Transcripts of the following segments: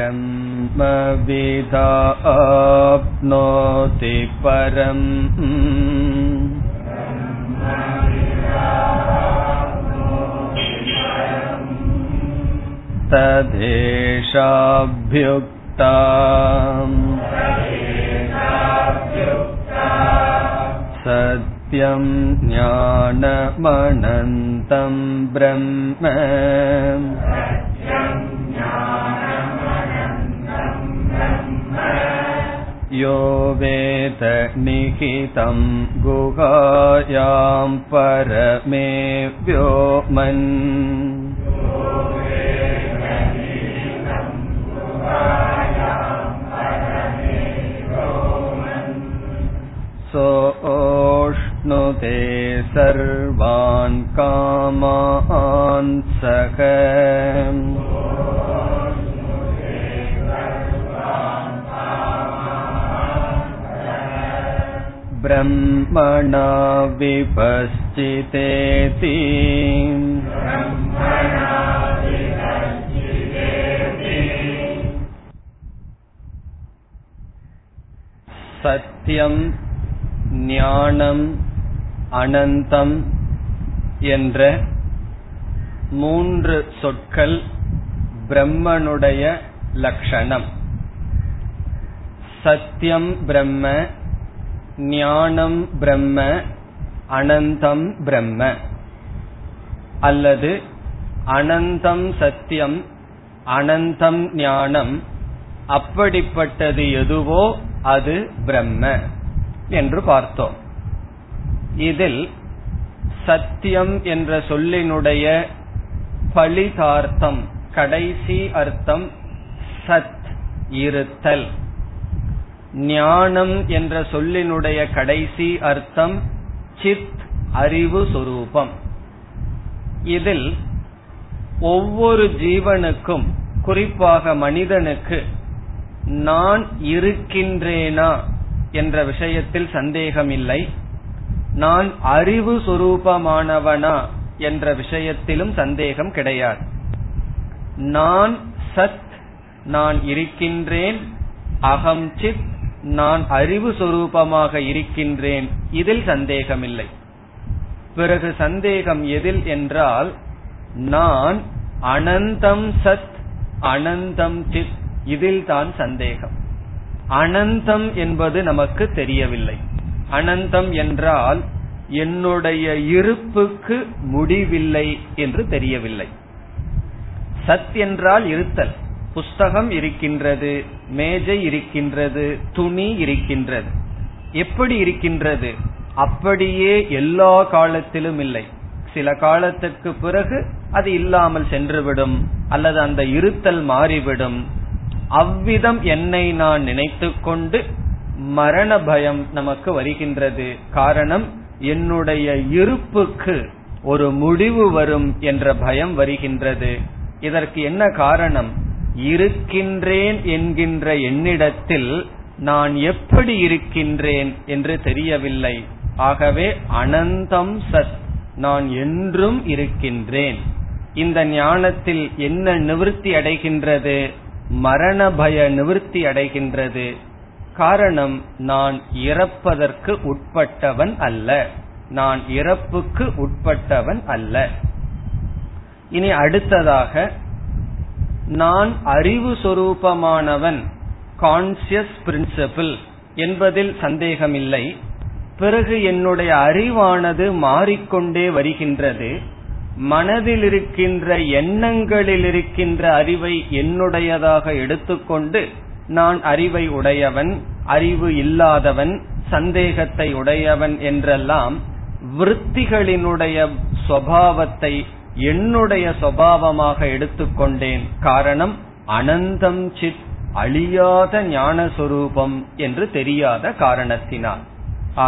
ब्रह्मविदा आप्नोति परम् तदेशाभ्युक्ता சத்யம் ஞானமனந்தம் பிரம்ம யோ வேத நிகிதம் குஹாயாம் பரமே வ்யோமன் சோஷ்ணுதே சர்வான் காமான் சகம் பிரம்மணா விபஸ்சிதேதி சத்யம் ஞானம் அனந்தம் என்ற மூன்று சொற்கள் பிரம்மனுடைய லட்சணம். சத்யம் பிரம்ம, ஞானம் பிரம்ம, அனந்தம் பிரம்ம. அல்லது அனந்தம் சத்தியம், அனந்தம் ஞானம், அப்படிப்பட்டது எதுவோ அது பிரம்ம என்று பார்த்தோம். இதில் சத்தியம் என்ற சொல்லினுடைய பலிதார்த்தம், கடைசி அர்த்தம் சத் இருத்தல். ஞானம் என்ற சொல்லினுடைய கடைசி அர்த்தம் சித் அறிவு சொரூபம். இதில் ஒவ்வொரு ஜீவனுக்கும், குறிப்பாக மனிதனுக்கு, நான் இருக்கின்றேனா என்ற விஷயத்தில் சந்தேகமில்லை, நான் அறிவு சொரூபமானவனா என்ற விஷயத்திலும் சந்தேகம் கிடையாது. நான் சத், நான் இருக்கின்றேன், அகம் சித், நான் அறிவு சொரூபமாக இருக்கின்றேன், இதில் சந்தேகமில்லை. பிறகு சந்தேகம் எதில் என்றால், நான் அனந்தம் சத் அனந்தம் சித், இதில் தான் சந்தேகம். அனந்தம் என்பது நமக்கு தெரியவில்லை. அனந்தம் என்றால் என்னுடைய இருப்புக்கு முடிவில்லை என்று தெரியவில்லை. சத் என்றால் இருத்தல். புஸ்தகம் இருக்கின்றது, மேஜை இருக்கின்றது, துணி இருக்கின்றது. எப்படி இருக்கின்றது? அப்படியே எல்லா காலத்திலும் இல்லை. சில காலத்துக்கு பிறகு அது இல்லாமல் சென்றுவிடும், அல்லது அந்த இருத்தல் மாறிவிடும். அவ்விதம் என்னை நான் நினைத்துக்கொண்டு மரண பயம் நமக்கு வருகின்றது. காரணம், என்னுடைய இருப்புக்கு ஒரு முடிவு வரும் என்ற பயம் வருகின்றது. இதற்கு என்ன காரணம்? இருக்கின்றேன் என்கின்ற என்னிடத்தில் நான் எப்படி இருக்கின்றேன் என்று தெரியவில்லை. ஆகவே அனந்தம் சத், நான் என்றும் இருக்கின்றேன். இந்த ஞானத்தில் என்ன நிவர்த்தி அடைகின்றது? மரண பய நிவர்த்தி அடைகின்றது. காரணம், நான் இறப்பதற்கு உட்பட்டவன் அல்ல, நான் இறப்புக்கு உட்பட்டவன் அல்ல. இனி அடுத்ததாக, நான் அறிவு சொரூபமானவன், கான்சியஸ் பிரின்சிபிள் என்பதில் சந்தேகமில்லை. பிறகு என்னுடைய அறிவானது மாறிக்கொண்டே வருகின்றது. மனதில் இருக்கின்ற எண்ணங்களில் இருக்கின்ற அறிவை என்னுடையதாக எடுத்துக்கொண்டு நான் அறிவை உடையவன், அறிவு இல்லாதவன், சந்தேகத்தை உடையவன் என்றெல்லாம் விருத்திகளினுடைய சுபாவத்தை என்னுடைய சுபாவமாக எடுத்துக்கொண்டேன். காரணம், அனந்தம் சித், அழியாத ஞானஸ்வரூபம் என்று தெரியாத காரணத்தினால்.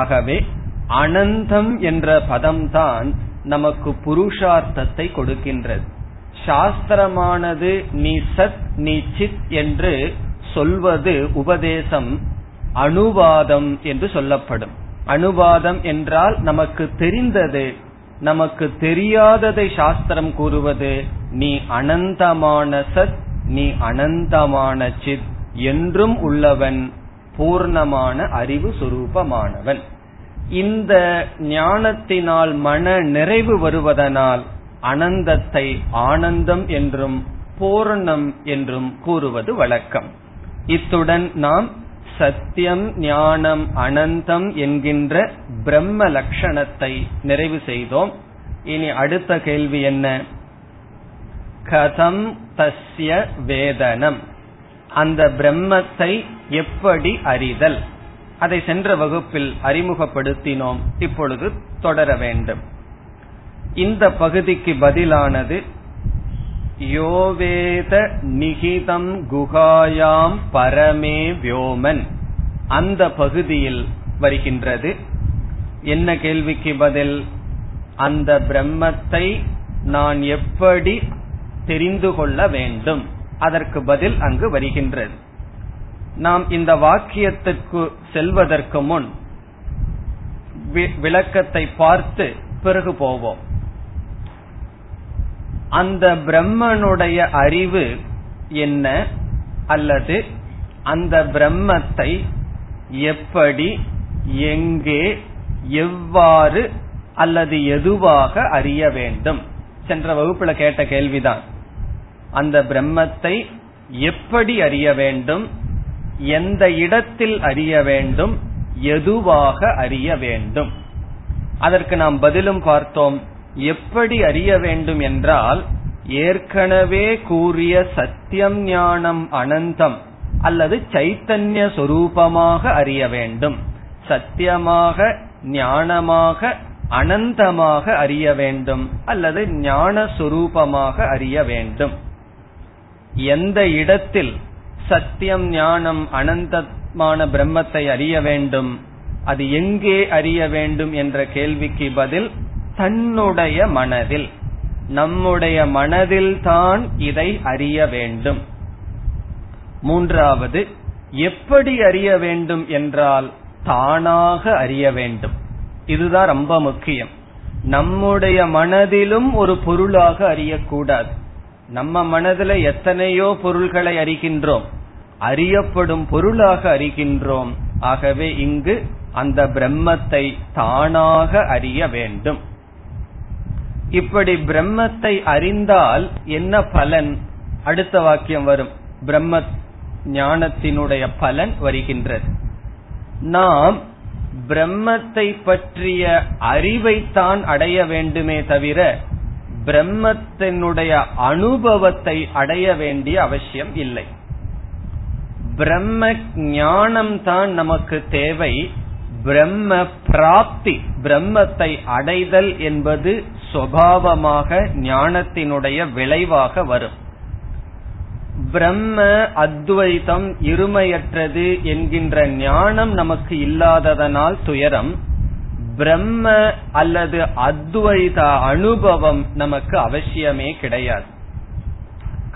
ஆகவே அனந்தம் என்ற பதம்தான் நமக்கு புருஷார்த்தத்தை கொடுக்கின்றது. சாஸ்திரமானது நீ சத் நீ சித் என்று சொல்வது உபதேசம், அனுவாதம் என்று சொல்லப்படும். அனுவாதம் என்றால் நமக்கு தெரிந்தது. நமக்கு தெரியாததை சாஸ்திரம் கூறுவது நீ அனந்தமான சத் நீ அனந்தமான சித், என்றும் உள்ளவன், பூர்ணமான அறிவு சுரூபமானவன். இந்த ஞானத்தினால் மன நிறைவு வருவதனால் அனந்தத்தை ஆனந்தம் என்றும் பூர்ணம் என்றும் கூறுவது வழக்கம். இத்துடன் நாம் சத்தியம், ஞானம், அனந்தம் என்கின்ற பிரம்ம லட்சணத்தை நிறைவு செய்தோம். இனி அடுத்த கேள்வி என்ன? கதம் தஸ்ய வேதனம், அந்த பிரம்மத்தை எப்படி அறிதல்? அதை சென்ற வகுப்பில் அறிமுகப்படுத்தினோம். இப்பொழுது தொடர வேண்டும். இந்த பகுதிக்கு பதிலானது யோவேத நிகிதம் குகாயாம் பரமே வ்யோமன், அந்த பகுதியில் வருகின்றது. என்ன கேள்விக்கு பதில்? அந்த பிரம்மத்தை நான் எப்படி தெரிந்து கொள்ள வேண்டும், அதற்கு பதில் அங்கு வருகின்றது. நாம் இந்த வாக்கியத்திற்கு செல்வதற்கு முன் விளக்கத்தை பார்த்து பிறகு போவோம். அந்த பிரம்மனுடைய அறிவு என்ன, அல்லது அந்த பிரம்மத்தை எப்படி, எங்கே, எவ்வாறு அல்லது எதுவாக அறிய வேண்டும்? சென்ற வகுப்புல கேட்ட கேள்விதான். அந்த பிரம்மத்தை எப்படி அறிய வேண்டும், எந்த இடத்தில் அறிய வேண்டும், எதுவாக அறிய வேண்டும்? அதற்கு நாம் பதிலும் பார்த்தோம். எப்படி அறிய வேண்டும் என்றால், ஏற்கனவே கூறிய சத்தியம், ஞானம், அனந்தம் அல்லது சைத்தன்ய சொரூபமாக அறிய வேண்டும். சத்தியமாக, ஞானமாக, அனந்தமாக அறிய வேண்டும் அல்லது ஞான சொரூபமாக அறிய வேண்டும். எந்த இடத்தில் சத்தியம், ஞானம், அனந்தமான பிரம்மத்தை அறிய வேண்டும், அது எங்கே அறிய வேண்டும் என்ற கேள்விக்கு பதில் தன்னுடைய மனதில், நம்முடைய மனதில் தான் இதை அறிய வேண்டும். மூன்றாவது, எப்படி அறிய வேண்டும் என்றால் தானாக அறிய வேண்டும். இதுதான் ரொம்ப முக்கியம். நம்முடைய மனதிலும் ஒரு பொருளாக அறியக்கூடாது. நம்ம மனதில் எத்தனையோ பொருள்களை அறிகின்றோம், அறியப்படும் பொருளாக அறிகின்றோம். ஆகவே இங்கு அந்த பிரம்மத்தை தானாக அறிய வேண்டும். இப்படி பிரம்மத்தை அறிந்தால் என்ன பலன்? அடுத்த வாக்கியம் வரும். பிரம்ம ஞானத்தினுடைய பலன் வருகின்றது. நாம் பிரம்மத்தை பற்றிய அறிவைத்தான் அடைய வேண்டுமே தவிர பிரம்மத்தினுடைய அனுபவத்தை அடைய வேண்டிய அவசியம் இல்லை. பிரம்ம ஞானம்தான் நமக்கு தேவை. பிரம்ம பிராப்தி, பிரம்மத்தை அடைதல் என்பது சுபாவமாக ஞானத்தினுடைய விளைவாக வரும். பிரம்ம அத்வைதம் இருமையற்றது என்கின்ற ஞானம் நமக்கு இல்லாததனால் துயரம். பிரம்ம அல்லது அத்வைத அனுபவம் நமக்கு அவசியமே கிடையாது.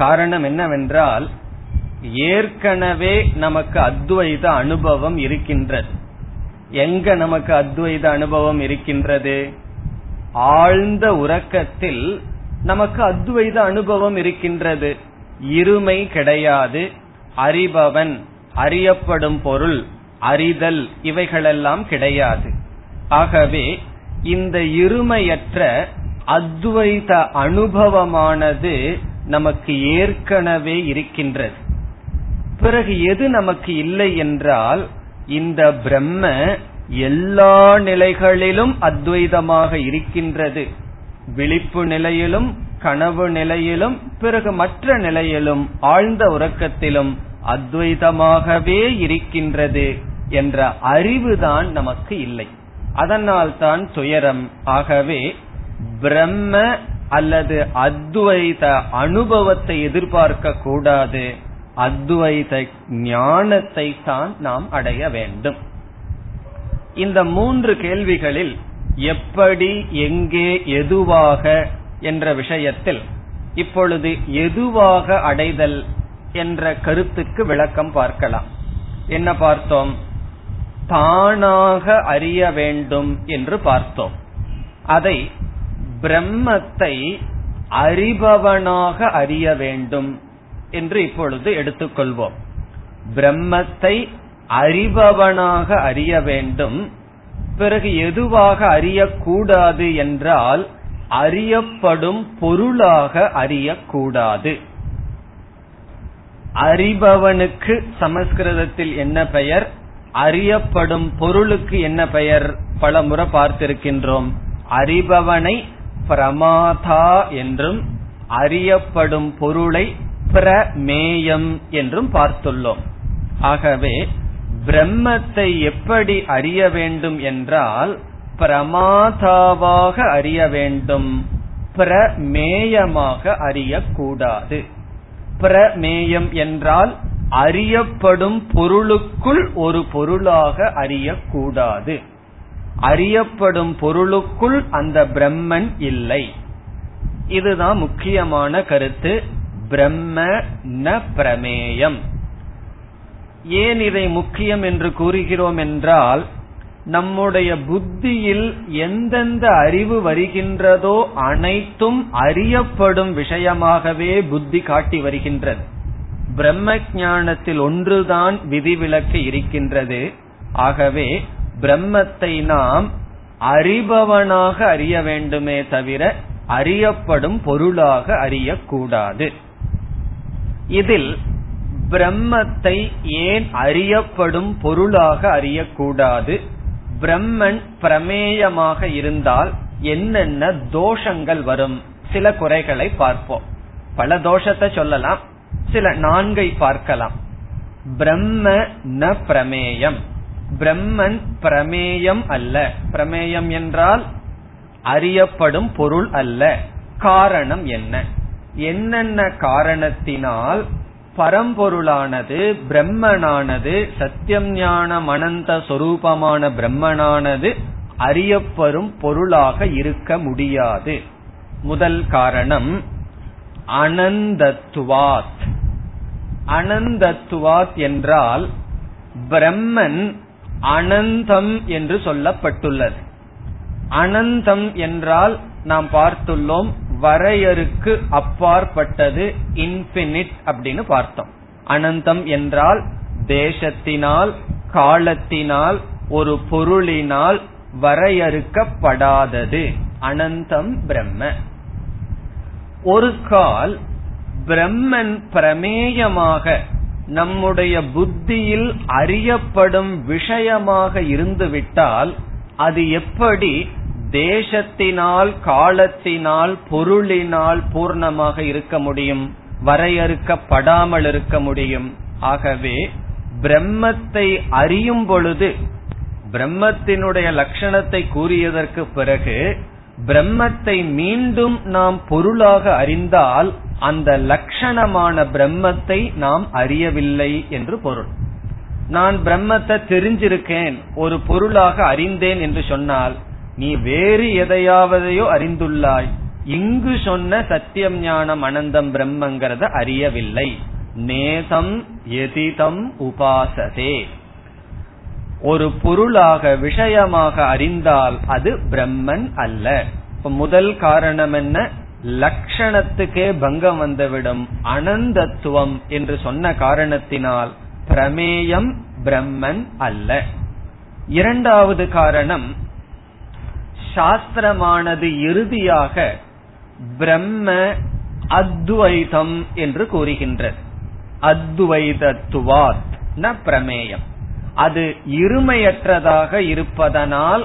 காரணம் என்னவென்றால், ஏற்கனவே நமக்கு அத்வைத அனுபவம் இருக்கின்றது. எங்க நமக்கு அத்வைத அனுபவம் இருக்கின்றது? ஆழ்ந்த உறக்கத்தில் நமக்கு அத்வைத அனுபவம் இருக்கின்றது. இருமை கிடையாது. அறிபவன், அறியப்படும் பொருள், அறிதல் இவைகளெல்லாம் கிடையாது. ஆகவே இந்த இருமையற்ற அத்வைத அனுபவமானது நமக்கு ஏற்கனவே இருக்கின்றது. பிறகு எது நமக்கு இல்லை என்றால், இந்த பிரம்ம எல்லா நிலைகளிலும் அத்வைதமாக இருக்கின்றது. விழிப்பு நிலையிலும், கனவு நிலையிலும், பிறகு மற்ற நிலையிலும், ஆழ்ந்த உறக்கத்திலும் அத்வைதமாகவே இருக்கின்றது என்ற அறிவுதான் நமக்கு இல்லை. அதனால் தான் துயரம். ஆகவே பிரம்ம அல்லது அத்வைத அனுபவத்தை எதிர்பார்க்க கூடாது. அத்வைத ஞானத்தை தான் நாம் அடைய வேண்டும். இந்த மூன்று கேள்விகளில் எப்படி, எங்கே, எதுவாக என்ற விஷயத்தில் இப்பொழுது எதுவாக அடைதல் என்ற கருத்துக்கு விளக்கம் பார்க்கலாம். என்ன பார்த்தோம்? தானாக அறிய வேண்டும் என்று பார்த்தோம். அதை பிரம்மத்தை அறிபவனாக அறிய வேண்டும் என்று இப்பொழுது எடுத்துக்கொள்வோம். பிரம்மத்தை அறிபவனாக அறிய வேண்டும். பிறகு எதுவாக அறியக்கூடாது என்றால் அறியப்படும் பொருளாக அறியக்கூடாது. அறிபவனுக்கு சமஸ்கிருதத்தில் என்ன பெயர், அறியப்படும் பொருளுக்கு என்ன பெயர்? பல முறை பார்த்திருக்கின்றோம். அறிபவனை பிரமாதா என்றும் அறியப்படும் பொருளை பிரமேயம் என்றும் பார்த்துள்ளோம். ஆகவே பிரம்மத்தை எப்படி அறிய வேண்டும் என்றால் பிரமாதாவாக அறிய வேண்டும், பிரமேயமாக அறியக்கூடாது. பிரமேயம் என்றால் அறியப்படும் பொருளுக்குள் ஒரு பொருளாக அறியக்கூடாது. அறியப்படும் பொருளுக்குள் அந்த பிரம்மன் இல்லை. இதுதான் முக்கியமான கருத்து. பிரம்ம ந பிரமேயம். ஏன் இதை முக்கியம் என்று கூறுகிறோம் என்றால், நம்முடைய புத்தியில் எந்தெந்த அறிவு வருகின்றதோ அனைத்தும் அறியப்படும் விஷயமாகவே புத்தி காட்டி வருகின்றது. பிரம்ம ஞானத்தில் ஒன்றுதான் விதிவிலக்கு இருக்கின்றது. ஆகவே பிரம்மத்தை நாம் அறிபவனாக அறிய வேண்டுமே தவிர அறியப்படும் பொருளாக அறியக்கூடாது. இதில் பிரம்மத்தை ஏன் அறியப்படும் பொருளாக அறியக்கூடாது, பிரம்மன் பிரமேயமாக இருந்தால் என்னென்ன தோஷங்கள் வரும், சில குறைகளை பார்ப்போம். பல தோஷத்தை சொல்லலாம், சில நான்கை பார்க்கலாம். பிரம்ம ந பிரமேயம், பிரம்மன் பிரமேயம் அல்ல. பிரமேயம் என்றால் அறியப்படும் பொருள் அல்ல. காரணம் என்ன, என்னென்ன காரணத்தினால் பரம்பொருளானது பிரம்மனானது சத்தியம் ஞான அனந்த சொரூபமான பிரம்மனானது அறியப்படும் பொருளாக இருக்க முடியாது? முதல் காரணம் அனந்தத்துவாத். அனந்தத்துவாத் என்றால் பிரம்மன் அனந்தம் என்று சொல்லப்பட்டுள்ளது. அனந்தம் என்றால் நாம் பார்த்துள்ளோம் வரையறுக்கு அப்பாற்பட்டது, இன்பினிட் அப்படின்னு பார்த்தோம். அனந்தம் என்றால் தேசத்தினால் காலத்தினால் ஒரு பொருளினால் வரையறுக்கப்படாதது அனந்தம் பிரம்ம. ஒரு கால் பிரம்மன் பிரமேயமாக நம்முடைய புத்தியில் அறியப்படும் விஷயமாக இருந்துவிட்டால் அது எப்படி தேசத்தினால் காலத்தினால் பொருளினால் பூர்ணமாக இருக்க முடியும், வரையறுக்கப்படாமல் இருக்க முடியும்? ஆகவே பிரம்மத்தை அறியும் பொழுது பிரம்மத்தினுடைய லட்சணத்தை கூறியதற்கு பிறகு பிரம்மத்தை மீண்டும் நாம் பொருளாக அறிந்தால் அந்த லட்சணமான பிரம்மத்தை நாம் அறியவில்லை என்று பொருள். நான் பிரம்மத்தை தெரிஞ்சிருக்கேன், ஒரு பொருளாக அறிந்தேன் என்று சொன்னால் நீ வேறு எதையாவதையோ அறிந்துள்ளாய், இங்கு சொன்ன சத்தியம் ஞானம் அனந்தம் பிரம்மங்கிறத அறியவில்லை. நேதம் யதிதம் உபாசதே. ஒரு பொருளாக விஷயமாக அறிந்தால் அது பிரம்மன் அல்ல. முதல் காரணம் என்ன, லட்சணத்துக்கே பங்கம் வந்துவிடும் அனந்தத்துவம் என்று சொன்ன காரணத்தினால் பிரமேயம் பிரம்மன் அல்ல. இரண்டாவது காரணம், சாஸ்திரமானது இறுதியாக பிரம்ம அத்வைதம் என்று கூறுகின்றது. அத்வைதத்துவாத் ந பிரமேயம். அது இருமையற்றதாக இருப்பதனால்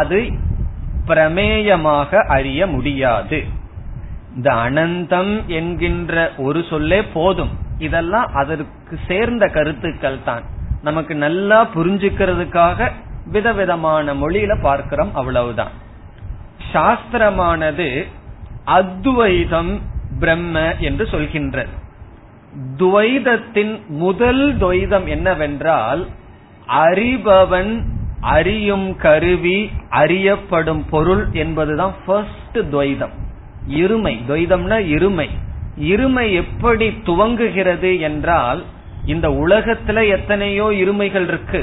அது பிரமேயமாக அறிய முடியாது. இந்த அனந்தம் என்கின்ற ஒரு சொல்லே போதும். இதெல்லாம் அதற்கு சேர்ந்த கருத்துக்கள் தான். நமக்கு நல்லா புரிஞ்சுக்கிறதுக்காக விதவிதமான மொழியில பார்க்கிறோம், அவ்வளவுதான். சாஸ்திரமானது அத்வைதம் பிரம்ம என்று சொல்கின்றது. துவைதத்தின் முதல் துவைதம் என்னவென்றால் அறிபவன், அறியும் கருவி, அறியப்படும் பொருள் என்பதுதான் ஃபர்ஸ்ட் துவைதம். இருமை, துவைதம்னா இருமை. இருமை எப்படி துவங்குகிறது என்றால், இந்த உலகத்துல எத்தனையோ இருமைகள் இருக்கு,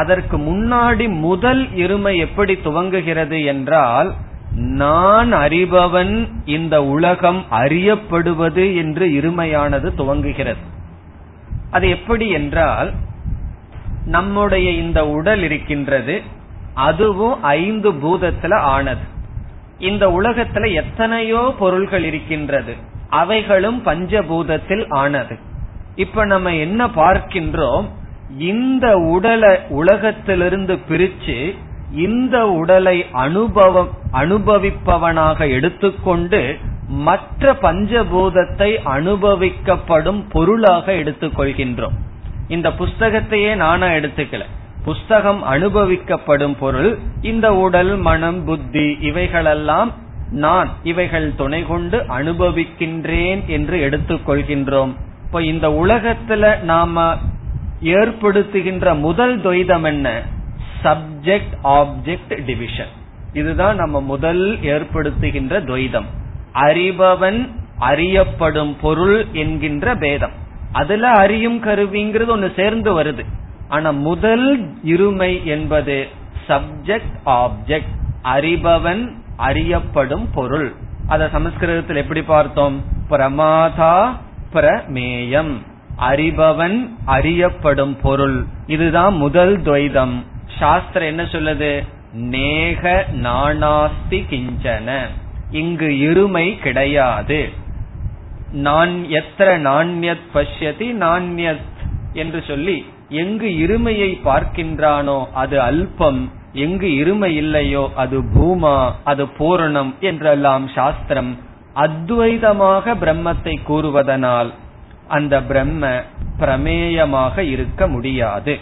அதற்கு முன்னாடி முதல் இருமை எப்படி துவங்குகிறது என்றால் நான் அறிபவன், இந்த உலகம் அறியப்படுவது என்று இருமையானது துவங்குகிறது. அது எப்படி என்றால், நம்முடைய இந்த உடல் இருக்கின்றது, அதுவும் 5 பூதத்துல ஆனது. இந்த உலகத்துல எத்தனையோ பொருள்கள் இருக்கின்றது, அவைகளும் பஞ்சபூதத்தில் ஆனது. இப்ப நம்ம என்ன பார்க்கின்றோம், இந்த உடலை உலகத்திலிருந்து பிரிச்சு இந்த உடலை அனுபவிப்பவனாக எடுத்துக்கொண்டு மற்ற பஞ்சபூதத்தை அனுபவிக்கப்படும் பொருளாக எடுத்துக்கொள்கின்றோம். இந்த புஸ்தகத்தையே நானா எடுத்துக்கல, புஸ்தகம் அனுபவிக்கப்படும் பொருள். இந்த உடல், மனம், புத்தி இவைகளெல்லாம் நான், இவைகள் துணை கொண்டு அனுபவிக்கின்றேன் என்று எடுத்துக்கொள்கின்றோம். இப்ப இந்த உலகத்துல நாம ஏற்படுத்துகின்ற முதல் துவைதம் என்ன? Subject object division. இதுதான் நம்ம முதல் ஏற்படுத்துகின்ற துவைதம். அறிபவன், அறியப்படும் பொருள் என்கின்ற பேதம். அதுல அறியும் கருவிங்கிறது ஒன்னு சேர்ந்து வருது. ஆனா முதல் இருமை என்பது சப்ஜெக்ட் ஆப்ஜெக்ட், அறிபவன், அறியப்படும் பொருள். அத சமஸ்கிருதத்தில் எப்படி பார்த்தோம்? பிரமாதா பிரமேயம், அறிபவன், அறியப்படும் பொருள். இதுதான் முதல் துவைதம். சாஸ்திரம் என்ன சொல்லுது? நேக நானாஸ்தி கிஞ்சன, இங்கு இருமை கிடையாது. நான் எத்திர நாண்யத் பஷ்யதி நாண்யத் என்று சொல்லி, எங்கு இருமையை பார்க்கின்றானோ அது அல்பம், எங்கு இருமை இல்லையோ அது பூமா, அது பூரணம் என்றெல்லாம் சாஸ்திரம் அத்வைதமாக பிரம்மத்தை கூறுவதனால் அந்த பிரம்ம பிரமேயமாக இருக்க முடியாது.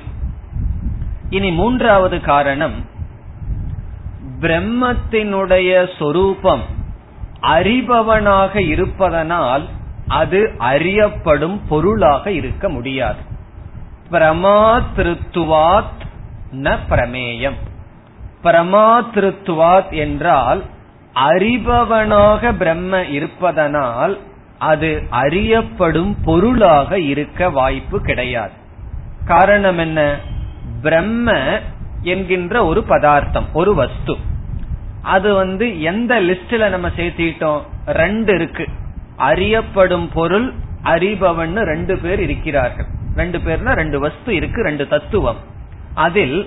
இனி மூன்றாவது காரணம், பிரம்மத்தினுடைய சொரூபம் அறிபவனாக இருப்பதனால் அது அறியப்படும் பொருளாக இருக்க முடியாது. பிரமாத்ருத்வாத் ந பிரமேயம். பிரமாத்ருத்வாத் என்றால் அறிபவனாக பிரம்ம இருப்பதனால் அது அறியப்படும் பொருளாக இருக்க வாய்ப்பு கிடையாது. காரணம் என்ன? பிரம்ம என்கின்ற ஒரு பதார்த்தம், ஒரு வஸ்து, அது எந்த லிஸ்ட்ல நம்ம சேர்த்திட்டோம்? ரெண்டு இருக்கு. அறியப்படும் பொருள், அறிபவன், ரெண்டு பேர் இருக்கிறார்கள். ரெண்டு பேர்னா ரெண்டு வஸ்து இருக்கு, ரெண்டு தத்துவம். அதில்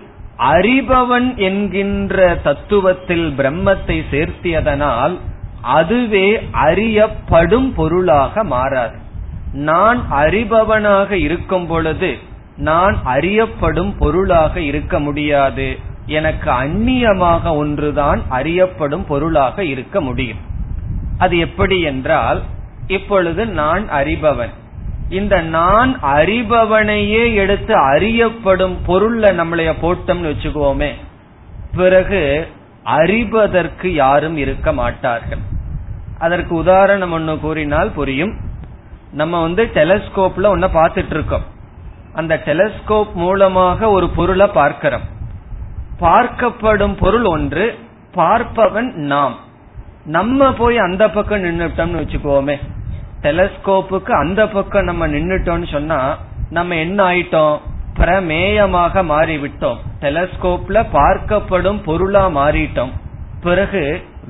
அறிபவன் என்கின்ற தத்துவத்தில் பிரம்மத்தை சேர்த்தியதனால் அதுவே அறியப்படும் பொருளாக மாறாது. நான் அறிபவனாக இருக்கும் பொழுது நான் அறியப்படும் பொருளாக இருக்க முடியாது. எனக்கு அந்நியமாக ஒன்றுதான் அறியப்படும் பொருளாக இருக்க முடியும். அது எப்படி என்றால், இப்பொழுது நான் அறிபவன், இந்த நான் அறிபவனையே எடுத்து அறியப்படும் பொருள்ல நம்மளைய போட்டோம்னு வச்சுக்கோமே, பிறகு அறிபதற்கு யாரும் இருக்க மாட்டார்கள். அதற்கு உதாரணம் ஒன்னு கூறினால் புரியும். நம்ம டெலஸ்கோப்ல ஒன்ன பாத்துட்டு இருக்கோம். அந்த டெலஸ்கோப் மூலமாக ஒரு பொருளை பார்க்கிறோம். பார்க்கப்படும் பொருள் ஒன்று, பார்ப்பவன் நாம். நம்ம போய் அந்த பக்கம் நின்னுட்டோம்னு வச்சுக்கோமே, டெலஸ்கோப்புக்கு அந்த பக்கம் நம்ம நின்னுட்டோம்னு சொன்னா நம்ம என்ன ஆயிட்டோம்? பிரமேயமாக மாறிவிட்டோம். டெலஸ்கோப்ல பார்க்கப்படும் பொருளா மாறிட்டோம். பிறகு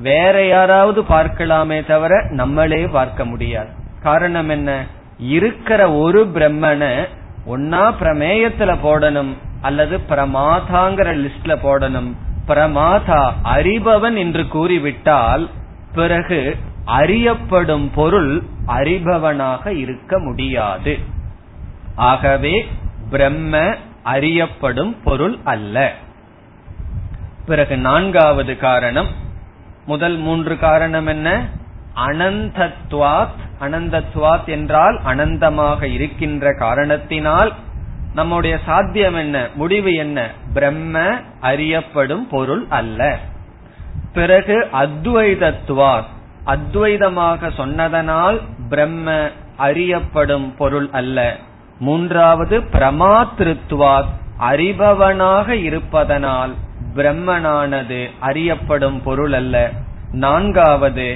வேற யாராவது பார்க்கலாமே தவிர நம்மளே பார்க்க முடியாது. காரணம் என்ன? இருக்கிற ஒரு பிரம்மனை ஒன்னா பிரமேயத்துல போடணும் அல்லது பிரமாதாங்கிற லிஸ்ட்ல போடணும். பிரமாதா அறிபவன் என்று கூறிவிட்டால் பிறகு அறியப்படும் பொருள் அறிபவனாக இருக்க முடியாது. ஆகவே பிரம்ம அறியப்படும் பொருள் அல்ல. பிறகு நான்காவது காரணம், முதல் 3 காரணம் என்ன? அனந்தத்வாத். அனந்தத்வாத் என்றால் அனந்தமாக இருக்கின்ற காரணத்தினால் நம்முடைய சாத்தியம் என்ன, முடிவு என்ன? பிரம்ம அறியப்படும் பொருள் அல்ல. பிறகு அத்வைதத்வாத், அத்வைதமாக சொன்னதனால் பிரம்ம அறியப்படும் பொருள் அல்ல. மூன்றாவது பிரமாத்ருத்வாத், அறிபவனாக இருப்பதனால் பிரம்மனானது அறியப்படும் பொருள் அல்ல. நான்காவது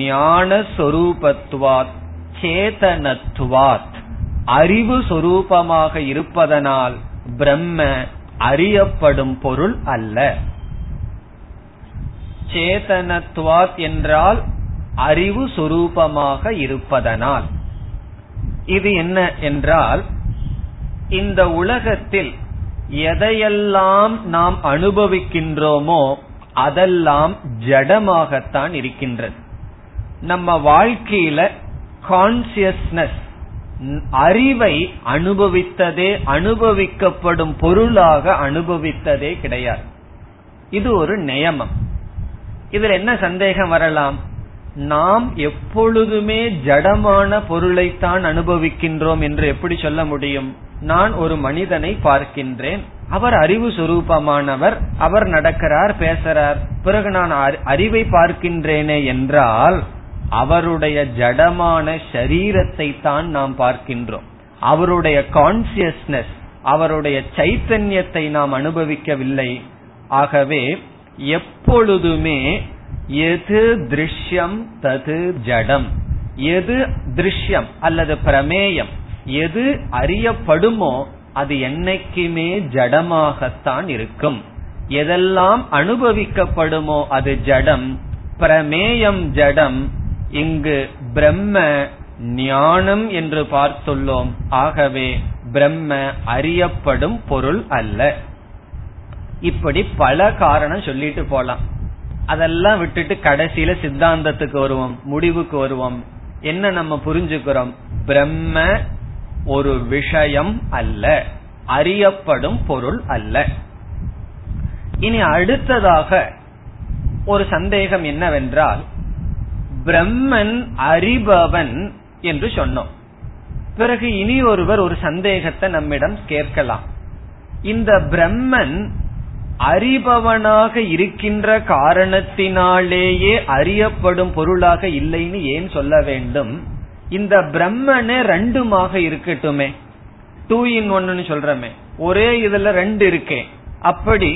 ஞான சொரூபத்வாத் சேதனத்வாத், அறிவு சொரூபமாக இருப்பதனால் பிரம்ம அறியப்படும் பொருள் அல்ல. சேதனத்வாத் என்றால் அறிவு சொரூபமாக இருப்பதனால். இது என்ன என்றால், இந்த உலகத்தில் எதையெல்லாம் நாம் அனுபவிக்கின்றோமோ அதெல்லாம் ஜடமாகத்தான் இருக்கின்றது. நம்ம வாழ்க்கையில கான்சியஸ்னஸ், அறிவை அனுபவித்ததே, அனுபவிக்கப்படும் பொருளாக அனுபவித்ததே கிடையாது. இது ஒரு நியமம். இதுல என்ன சந்தேகம் வரலாம்? நாம் எப்பொழுதுமே ஜடமான பொருளைத்தான் அனுபவிக்கின்றோம் என்று எப்படி சொல்ல முடியும்? நான் ஒரு மனிதனை பார்க்கின்றேன், அவர் அறிவு சுரூபமானவர், அவர் நடக்கிறார், பேசுறார். பிறகு நான் அறிவை பார்க்கின்றேனே என்றால் அவருடைய ஜடமான ஷரீரத்தை தான் நாம் பார்க்கின்றோம். அவருடைய கான்சியஸ்னஸ், அவருடைய சைத்தன்யத்தை நாம் அனுபவிக்கவில்லை. ஆகவே எப்பொழுதுமே எது திருஷ்யம் தது ஜடம், எது திருஷ்யம் அல்லது பிரமேயம், எது அறியப்படுமோ அது என்னைக்குமே ஜடமாகத்தான் இருக்கும். எதெல்லாம் அனுபவிக்கப்படுமோ அது ஜடம், பிரமேயம் ஜடம். இங்கு பிரம்ம ஞானம் என்று பார்த்துள்ளோம். ஆகவே பிரம்ம அறியப்படும் பொருள் அல்ல. இப்படி பல காரணம் சொல்லிட்டு போலாம். அதெல்லாம் விட்டுட்டு கடைசியில சித்தாந்தத்துக்கு வருவோம், முடிவுக்கு வருவோம். என்ன நம்ம புரிஞ்சுக்கிறோம்? பிரம்ம ஒரு விஷயம் அல்ல, அறியப்படும் பொருள் அல்ல. இனி அடுத்ததாக ஒரு சந்தேகம் என்னவென்றால், பிரம்மன் அறிபவன் என்று சொன்னோம். பிறகு இனி ஒருவர் ஒரு சந்தேகத்தை நம்மிடம் கேட்கலாம். இந்த பிரம்மன் அறிபவனாக இருக்கின்ற காரணத்தினாலேயே அறியப்படும் பொருளாக இல்லைன்னு ஏன் சொல்ல வேண்டும்? இந்த பிரம்மனே ரெண்டுமாக இருக்கட்டுமே, 2 in 1 சொல்றமே, ஒரே இதுல 2 இருக்கே. அப்படி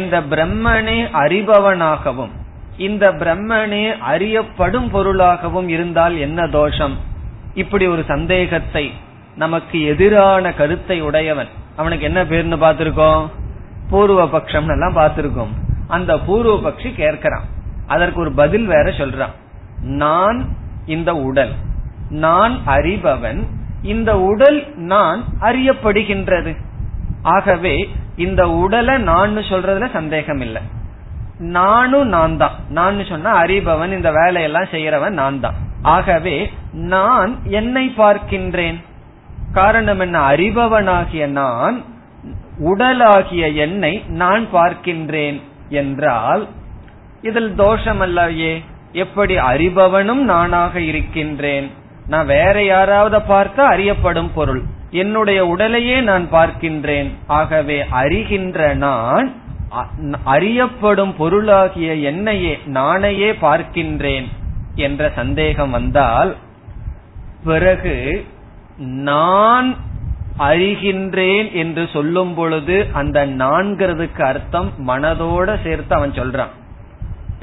இந்த பிரம்மனே அறிபவனாகவும் இந்த பிரம்மனே அறியப்படும் பொருளாகவும் இருந்தால் என்ன தோஷம்? இப்படி ஒரு சந்தேகத்தை நமக்கு எதிரான கருத்தை உடையவன், அவனுக்கு என்ன பேர்னு பார்த்திருக்கோம்? பூர்வ பட்சம் எல்லாம் பார்த்திருக்கோம். அந்த பூர்வ பட்சி கேட்கிறான், அதற்கு ஒரு பதில் வேற சொல்றான். நான் இந்த உடல், நான் அறிபவன், இந்த உடல் நான் அறியப்படுகின்றது. ஆகவே இந்த உடலை நான் சொல்றதுல சந்தேகம் இல்லை. நானும் நான் தான், நான் சொன்னா அறிபவன், இந்த வேலையெல்லாம் செய்யறவன் நான் தான். ஆகவே நான் என்னை பார்க்கின்றேன். காரணம் என்ன? அறிபவனாகிய நான் உடலாகிய என்னை நான் பார்க்கின்றேன் என்றால் இதில் தோஷம் அல்லவே. எப்படி அறிபவனும் நானாக இருக்கின்றேன், நான் வேற யாராவது பார்த்தா அறியப்படும் பொருள், என்னுடைய உடலையே நான் பார்க்கின்றேன். ஆகவே அறிகின்ற நான் அறியப்படும் பொருளாகிய என்னையே, நானையே பார்க்கின்றேன் என்ற சந்தேகம் வந்தால், பிறகு நான் அறிகின்றேன் என்று சொல்லும் பொழுது அந்த நான்கிறதுக்கு அர்த்தம் மனதோட சேர்த்து அவன் சொல்றான்.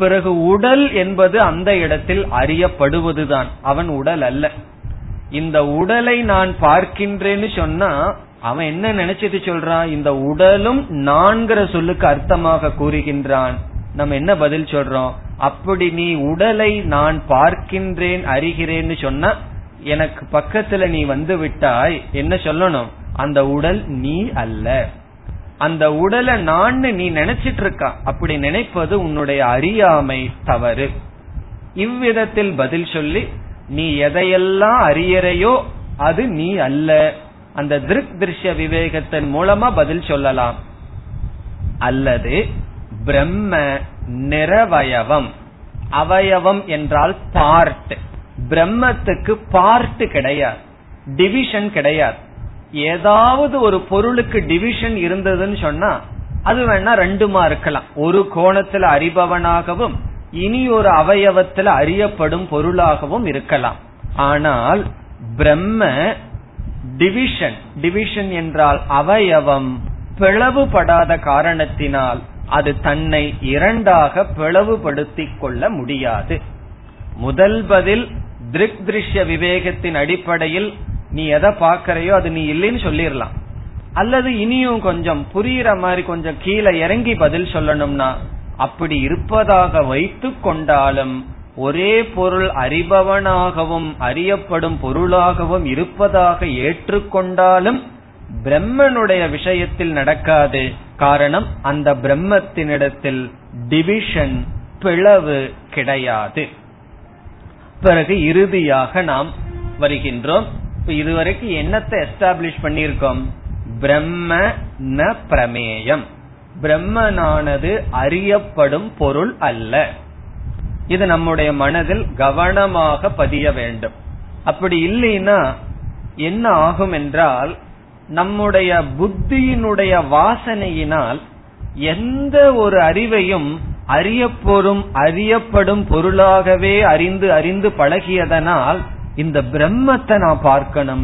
பிறகு உடல் என்பது அந்த இடத்தில் அறியப்படுவதுதான், அவன் உடல் அல்ல. இந்த உடலை நான் பார்க்கின்றேன்னு சொன்னா அவன் என்ன நினைச்சிட்டு சொல்றான்? இந்த உடலும் நான்கிற சொல்லுக்கு அர்த்தமாக கூறுகின்றான். நம்ம என்ன பதில் சொல்றோம்? அப்படி நீ உடலை நான் பார்க்கின்றேன் அறிகிறேன்னு சொன்னா எனக்கு பக்கத்துல நீ வந்து விட்டாய், என்ன சொல்லணும்? அந்த உடல் நீ அல்ல, அந்த உடலை நான் நீ நினைச்சிட்டு இருக்கா. அப்படி நினைப்பது உன்னுடைய அறியாமை, தவறு. இவ்விதத்தில் பதில் சொல்லி, நீ எதையெல்லாம் அறியறையோ அது நீ அல்ல. அந்த திருக் திருஷ்ய விவேகத்தின் மூலமா பதில் சொல்லலாம். அல்லது பிரம்ம நிரவயவம், அவயவம் என்றால் பார்ட். பிரம்மத்துக்கு பார்ட் கிடையாது, டிவிஷன் கிடையாது. ஏதாவது ஒரு பொருளுக்கு டிவிஷன் இருந்ததுன்னு சொன்னா அது வேணா 2 இருக்கலாம். ஒரு கோணத்துல அறிபவனாகவும் இனி ஒரு அவயவத்துல அறியப்படும் பொருளாகவும் இருக்கலாம். ஆனால் பிரம்ம டிவிஷன், டிவிஷன் என்றால் அவயவம், பிளவுபடாத காரணத்தினால் அது தன்னை 2 பிளவுபடுத்திக் கொள்ள முடியாது. முதல் பதில் திருக் திருஷ்ய விவேகத்தின் அடிப்படையில் நீ எதை பாக்கறையோ அது நீ இல்லைன்னு சொல்லிடலாம். அல்லது இனியும் கொஞ்சம் புரியுற மாதிரி கொஞ்சம் கீழே இறங்கி பதில் சொல்லணும்னா அப்படி இருப்பதாக வைத்துக் கொண்டாலும் ஒரே பொருள் அறிபவனாகவும் அறியப்படும் பொருளாகவும் இருப்பதாக ஏற்றுக்கொண்டாலும் பிரம்மனுடைய விஷயத்தில் நடக்காது. காரணம், அந்த பிரம்மத்தினிடத்தில் டிவிஷன், பிளவு கிடையாது. பிறகு இறுதியாக நாம் வருகின்றோம். இதுவரைக்கும் என்னத்தை எஸ்டாப்ளிஷ் பண்ணியிருக்கோம்? பிரம்ம ந பிரமேயம், பிரம்மனானது அறியப்படும் பொருள் அல்ல. இது நம்முடைய மனதில் கவனமாக பதிய வேண்டும். அப்படி இல்லைன்னா என்ன ஆகும் என்றால், நம்முடைய புத்தியினுடைய வாசனையினால் எந்த ஒரு அறிவையும் அறியப்படும் பொருளாகவே அறிந்து பழகியதனால் இந்த பிரம்மத்தை நான் பார்க்கணும்,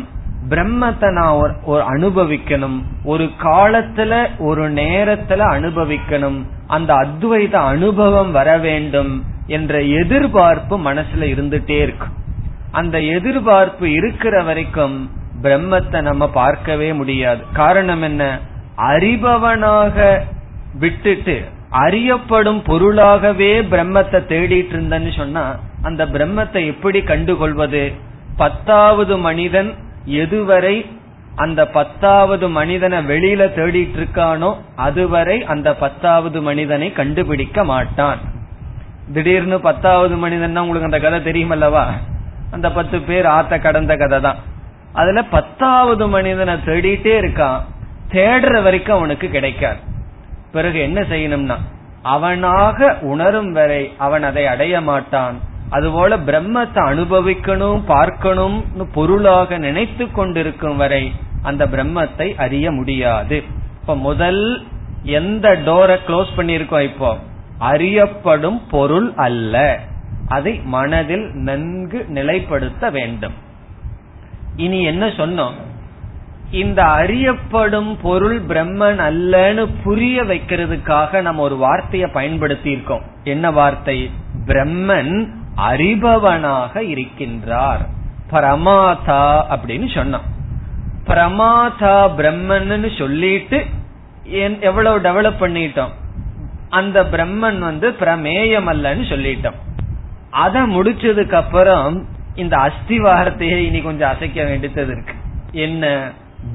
பிரம்மத்தை நான் ஒரு அனுபவிக்கணும், ஒரு காலத்துல ஒரு நேரத்துல அனுபவிக்கணும், அந்த அத்வைத அனுபவம் வர வேண்டும் என்ற எதிர்பார்ப்பு மனசுல இருந்துட்டே இருக்கு. அந்த எதிர்பார்ப்பு இருக்கிற வரைக்கும் பிரம்மத்தை நம்ம பார்க்கவே முடியாது. காரணம் என்ன? அறிபவனாக விட்டுட்டு அறியப்படும் பொருளாகவே பிரம்மத்தை தேடிட்டு இருந்தன்னு சொன்னா அந்த பிரம்மத்தை எப்படி கண்டுகொள்வது? 10வது மனிதன் எதுவரை அந்த 10வது மனிதனை வெளியில தேடிட்டு இருக்கானோ அதுவரை அந்த 10வது மனிதனை கண்டுபிடிக்க மாட்டான். திடீர்னு 10வது மனிதன்னா உங்களுக்கு அந்த கதை தெரியுமல்லவா, அந்த 10 பேர் ஆத்த கடந்த கதை தான். அதுல 10வது மனிதனை தேடிட்டே இருக்கான், தேடுற வரைக்கும் அவனுக்கு கிடைக்காது. பிறகு என்ன செய்யணும்னா அவனாக உணரும் வரை அவன் அதை அடைய மாட்டான். அதுபோல பிரம்மத்தை அனுபவிக்கணும், பார்க்கணும் பொருளாக நினைத்து கொண்டிருக்கும் வரை அந்த பிரம்மத்தை அறிய முடியாது. இப்ப முதல் எந்த டோரை க்ளோஸ் பண்ணிருக்கோம்? இப்போ அறியப்படும் பொருள் அல்ல, அதை மனதில் நன்கு நிலைப்படுத்த வேண்டும். இனி என்ன சொன்னோம்? இந்த அறியப்படும் பொருள் பிரம்மன் அல்லன்னு புரிய வைக்கிறதுக்காக நம்ம ஒரு வார்த்தையை பயன்படுத்தி இருக்கோம். என்ன வார்த்தை? பிரம்மன் அறிபவனாக இருக்கின்றார், பிரமாதா அப்படின்னு சொன்னோம். பிரமாதா பிரம்மன்னு சொல்லிட்டு எவ்வளவு டெவலப் பண்ணிட்டோம், அந்த பிரம்மன் பிரமேயம் அல்லன்னு சொல்லிட்டோம். அத முடிச்சதுக்கு அப்புறம் இந்த அஸ்திவாரத்தையே இனி கொஞ்சம் அசைக்க வேண்டியது இருக்கு. என்ன?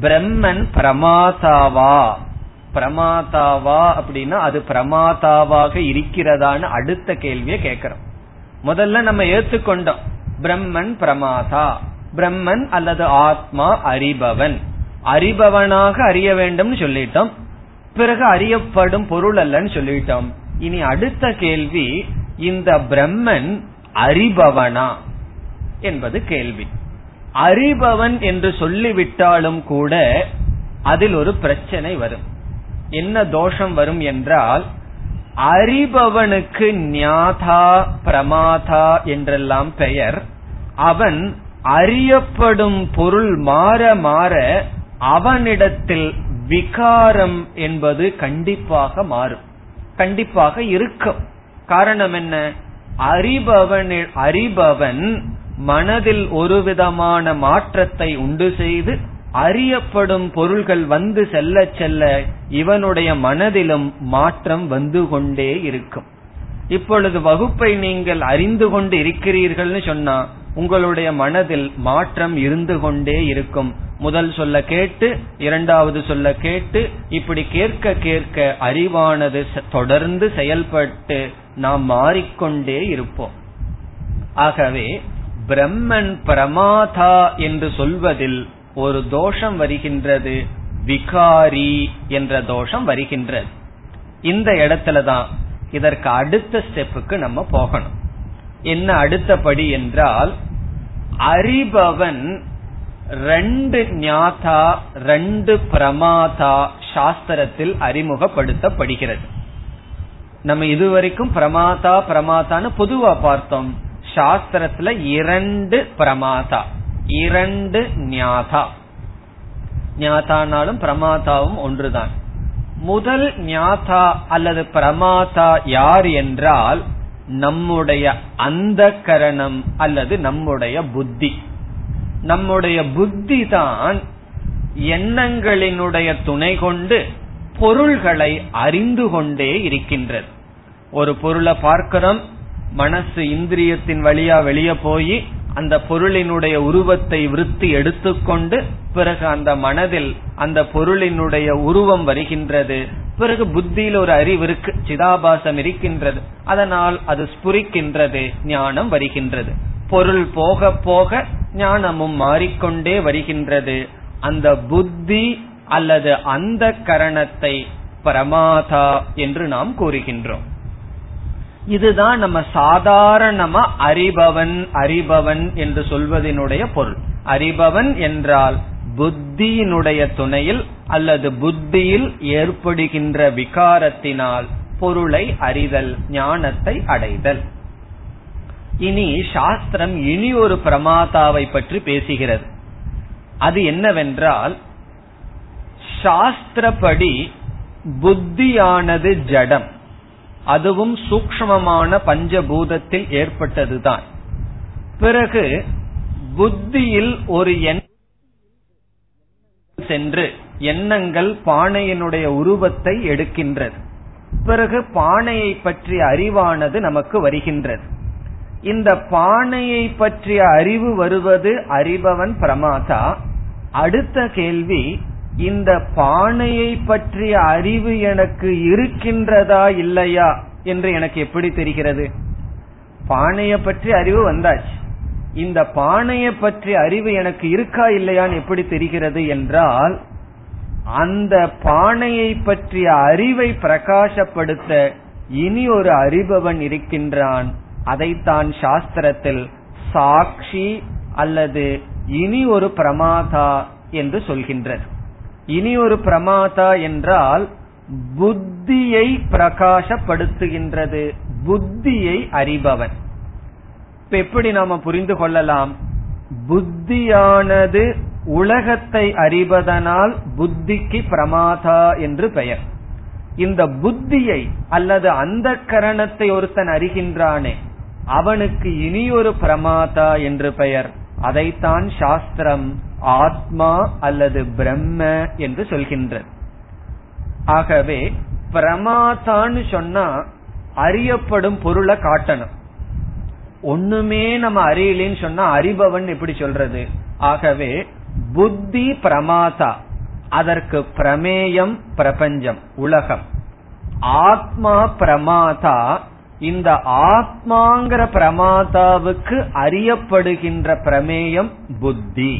பிரம்மன் பிரமாதாவா? பிரமாதாவா அப்படின்னா அது பிரமாதாவாக இருக்கிறதான்னு அடுத்த கேள்வியை கேட்கிறோம். முதல்ல நம்ம ஏத்துக்கொண்டோம் பிரம்மன் பிரமாதா, பிரம்மன் அல்லது ஆத்மா அறிபவன், அறிபவனாக அறிய வேண்டும்னு சொல்லிட்டோம். பிறகு அறியப்படும் பொருள் அல்லன்னு சொல்லிட்டோம். இனி அடுத்த கேள்வி, இந்த பிரம்மன் அறிபவனா என்பது கேள்வி. அறிபவன் என்று சொல்லிவிட்டாலும் கூட அதில் ஒரு பிரச்சனை வரும். என்ன தோஷம் வரும் என்றால், அறிபவனுக்கு ஞாதா பிரமாதா என்றெல்லாம் பெயர். அவன் அறியப்படும் பொருள் மாற மாற அவனிடத்தில் விகாரம் என்பது கண்டிப்பாக மாறும், கண்டிப்பாக இருக்கும். காரணம் என்ன? அறிபவன் மனதில் ஒரு விதமான மாற்றத்தை உண்டு செய்து அறியப்படும் பொருள்கள் வந்து செல்ல செல்ல இவனுடைய மனதிலும் மாற்றம் வந்து கொண்டே இருக்கும். இப்பொழுது வகுப்பை நீங்கள் அறிந்து கொண்டு இருக்கிறீர்கள்னு சொன்னா உங்களுடைய மனதில் மாற்றம் இருந்து கொண்டே இருக்கும். முதல் சொல்ல கேட்டு இரண்டாவது சொல்ல கேட்டு இப்படி கேட்க கேட்க அறிவானது தொடர்ந்து செயல்பட்டு நாம் மாறிக்கொண்டே இருப்போம். ஆகவே பிரம்மன் பிரமாதா என்று சொல்வதில் ஒரு தோஷம் வருகின்றது, விகாரி என்ற தோஷம் வருகின்றது. இந்த இடத்துலதான் இதற்கு அடுத்த ஸ்டெப்புக்கு நம்ம போகணும். என்ன அடுத்தபடி என்றால், அறிபவன் 2 ஞாதா 2 பிரமாதா சாஸ்திரத்தில் அறிமுகப்படுத்தப்படுகிறது. நம்ம இதுவரைக்கும் பிரமாதா பிரமாதான்னு பொதுவா பார்த்தோம். சாஸ்திரத்துல 2 பிரமாதா 2 ஞாதா. ஞாதானாலும் பிரமாதாவும் ஒன்றுதான். முதல் ஞாதா அல்லது பிரமாதா யார் என்றால் நம்முடைய அந்தக்கரணம் அல்லது நம்முடைய புத்தி. நம்முடைய புத்தி தான் எண்ணங்களினுடைய துணை கொண்டு பொருள்களை அறிந்து கொண்டே இருக்கின்றது. ஒரு பொருளை பார்க்கிறோம், மனசு இந்திரியத்தின் வழியா வெளியே போய் அந்த பொருளினுடைய உருவத்தை விருத்தி எடுத்துக்கொண்டு பிறகு அந்த மனதில் அந்த பொருளினுடைய உருவம் வருகின்றது. பிறகு புத்தியில் ஒரு அறிவு இருக்கு, சிதாபாசம் இருக்கின்றது, அதனால் அது ஸ்புரிக்கின்றது, ஞானம் வருகின்றது. பொருள் போக போக ஞானமும் மாறிக்கொண்டே வருகின்றது. அந்த புத்தி அல்லது அந்த கரணத்தை பிரமாதா என்று நாம் கூறுகின்றோம். இதுதான் நம்ம சாதாரணமா அறிபவன் அறிபவன் என்று சொல்வதனுடைய பொருள். அறிபவன் என்றால் புத்தியினுடைய துணையில் அல்லது புத்தியில் ஏற்படுகின்ற விகாரத்தினால் பொருளை அறிதல், ஞானத்தை அடைதல். இனி சாஸ்திரம் இனி ஒரு பிரமாதாவை பற்றி பேசுகிறது. அது என்னவென்றால், சாஸ்திரப்படி புத்தியானது ஜடம், அதுவும் சூக்ஷ்மமான பஞ்சபூதத்தில் ஏற்பட்டதுதான். பிறகு புத்தியில் ஒரு எண்ணம் சென்று எண்ணங்கள் பானையினுடைய உருவத்தை எடுக்கின்றது. பிறகு பானையை பற்றிய அறிவானது நமக்கு வருகின்றது. இந்த பானையை பற்றிய அறிவு வருவது அறிபவன் பிரமாதா. அடுத்த கேள்வி, இந்த பானையை பற்றிய அறிவு எனக்கு இருக்கின்றதா இல்லையா என்று எனக்கு எப்படி தெரிகிறது? பானையை பற்றிய அறிவு வந்தாச்சு, இந்த பானையை பற்றிய அறிவு எனக்கு இருக்கா இல்லையான்னு எப்படி தெரிகிறது என்றால், அந்த பானையை பற்றிய அறிவை பிரகாசப்படுத்த இனி ஒரு அறிபவன் இருக்கின்றான். அதைத்தான் சாஸ்திரத்தில் சாட்சி அல்லது இனி ஒரு பிரமாதா என்று சொல்கின்றது. இனி ஒரு பிரமாதா என்றால் புத்தியை பிரகாசப்படுத்துகின்றது, புத்தியை அறிபவன். இப்ப எப்படி நாம புரிந்து கொள்ளலாம்? புத்தியானது உலகத்தை அறிவதனால் புத்திக்கு பிரமாதா என்று பெயர். இந்த புத்தியை அல்லது அந்த கரணத்தை ஒருத்தன் அறிகின்றானே, அவனுக்கு இனி ஒரு பிரமாதா என்று பெயர். அதைத்தான் சாஸ்திரம் ஆத்மா அல்லது பிரம்ம என்று சொல்கின்றது. ஆகவே பிரமாதான்னு சொன்னா அறியப்படும் பொருளை காட்டணும். ஒண்ணுமே நம்ம அறியலின்னு சொன்னா அறிபவன் எப்படி சொல்றது? ஆகவே புத்தி பிரமாதா, அதற்கு பிரமேயம் பிரபஞ்சம் உலகம். ஆத்மா பிரமாதா, இந்த ஆத்மாங்கிற பிரமாதாவுக்கு அறியப்படுகின்ற பிரமேயம் புத்தி.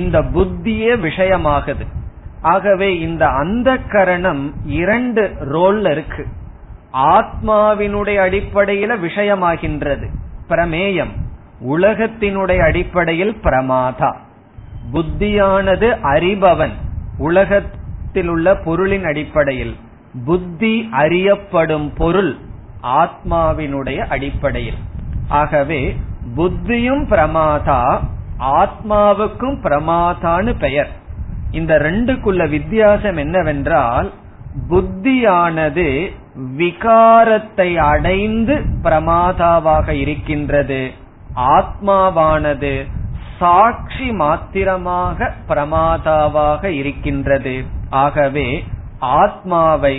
இந்த புத்தியே விஷயமாகுது. ஆகவே இந்த அந்த கரணம் இரண்டு ரோல்ல இருக்கு. ஆத்மாவினுடைய அடிப்படையில விஷயமாகின்றது பிரமேயம், உலகத்தினுடைய அடிப்படையில் பிரமாதா. புத்தியானது அறிபவன், உலகத்தில் உள்ள பொருளின் அடிப்படையில் புத்தி அறியப்படும் பொருள் ஆத்மாவினுடைய அடிப்படையில். ஆகவே புத்தியும் பிரமாதா, ஆத்மாவுக்கும் பிரமாதான்னு பெயர். இந்த ரெண்டுக்குள்ள வித்தியாசம் என்னவென்றால், புத்தியானது விகாரத்தை அடைந்து பிரமாதாவாக இருக்கின்றது, ஆத்மாவானது சாட்சி மாத்திரமாக பிரமாதாவாக இருக்கின்றது. ஆகவே ஆத்மாவை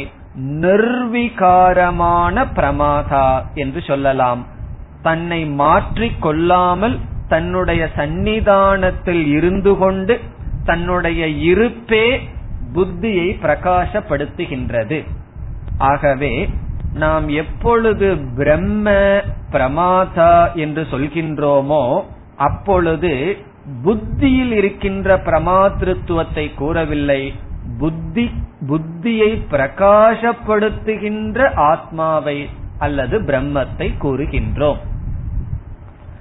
நிர்விகாரமான பிரமாதா என்று சொல்லலாம். தன்னை மாற்றிக் கொள்ளாமல் தன்னுடைய சந்நிதானத்தில் இருந்து கொண்டு தன்னுடைய இருப்பே புத்தியை பிரகாசப்படுத்துகின்றது. ஆகவே நாம் எப்பொழுது பிரம்ம பிரமாதா என்று சொல்கின்றோமோ அப்பொழுது புத்தியில் இருக்கின்ற பிரமாத்ருத்துவத்தை கூறவில்லை, புத்தியை பிரகாசப்படுத்துகின்ற ஆத்மாவை அல்லது பிரம்மத்தை கூறுகின்றோம்.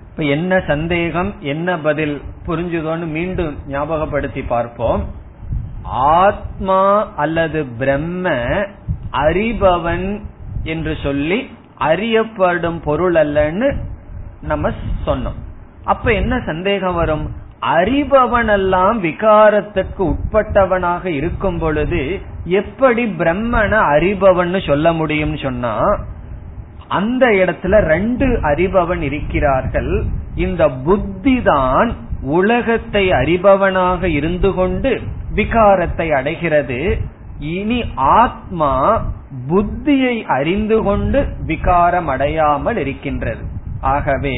இப்ப என்ன சந்தேகம், என்ன பதில் புரிஞ்சுதோன்னு மீண்டும் ஞாபகப்படுத்தி பார்ப்போம். ஆத்மா அல்லது பிரம்ம அறிபவன் என்று சொல்லி அறியப்படும் பொருள் அல்லன்னு நம்ம சொன்னோம். அப்ப என்ன சந்தேகம் வரும்? அறிபவனெல்லாம் விகாரத்துக்கு உட்பட்டவனாக இருக்கும் பொழுது எப்படி பிரம்மனை அறிபவன் சொல்ல முடியும் சொன்னா, அந்த இடத்துல ரெண்டு அறிபவன் இருக்கிறார்கள். இந்த புத்தி தான் உலகத்தை அறிபவனாக இருந்து கொண்டு விகாரத்தை அடைகிறது. இனி ஆத்மா புத்தியை அறிந்து கொண்டு விகாரம் அடையாமல் இருக்கின்றது. ஆகவே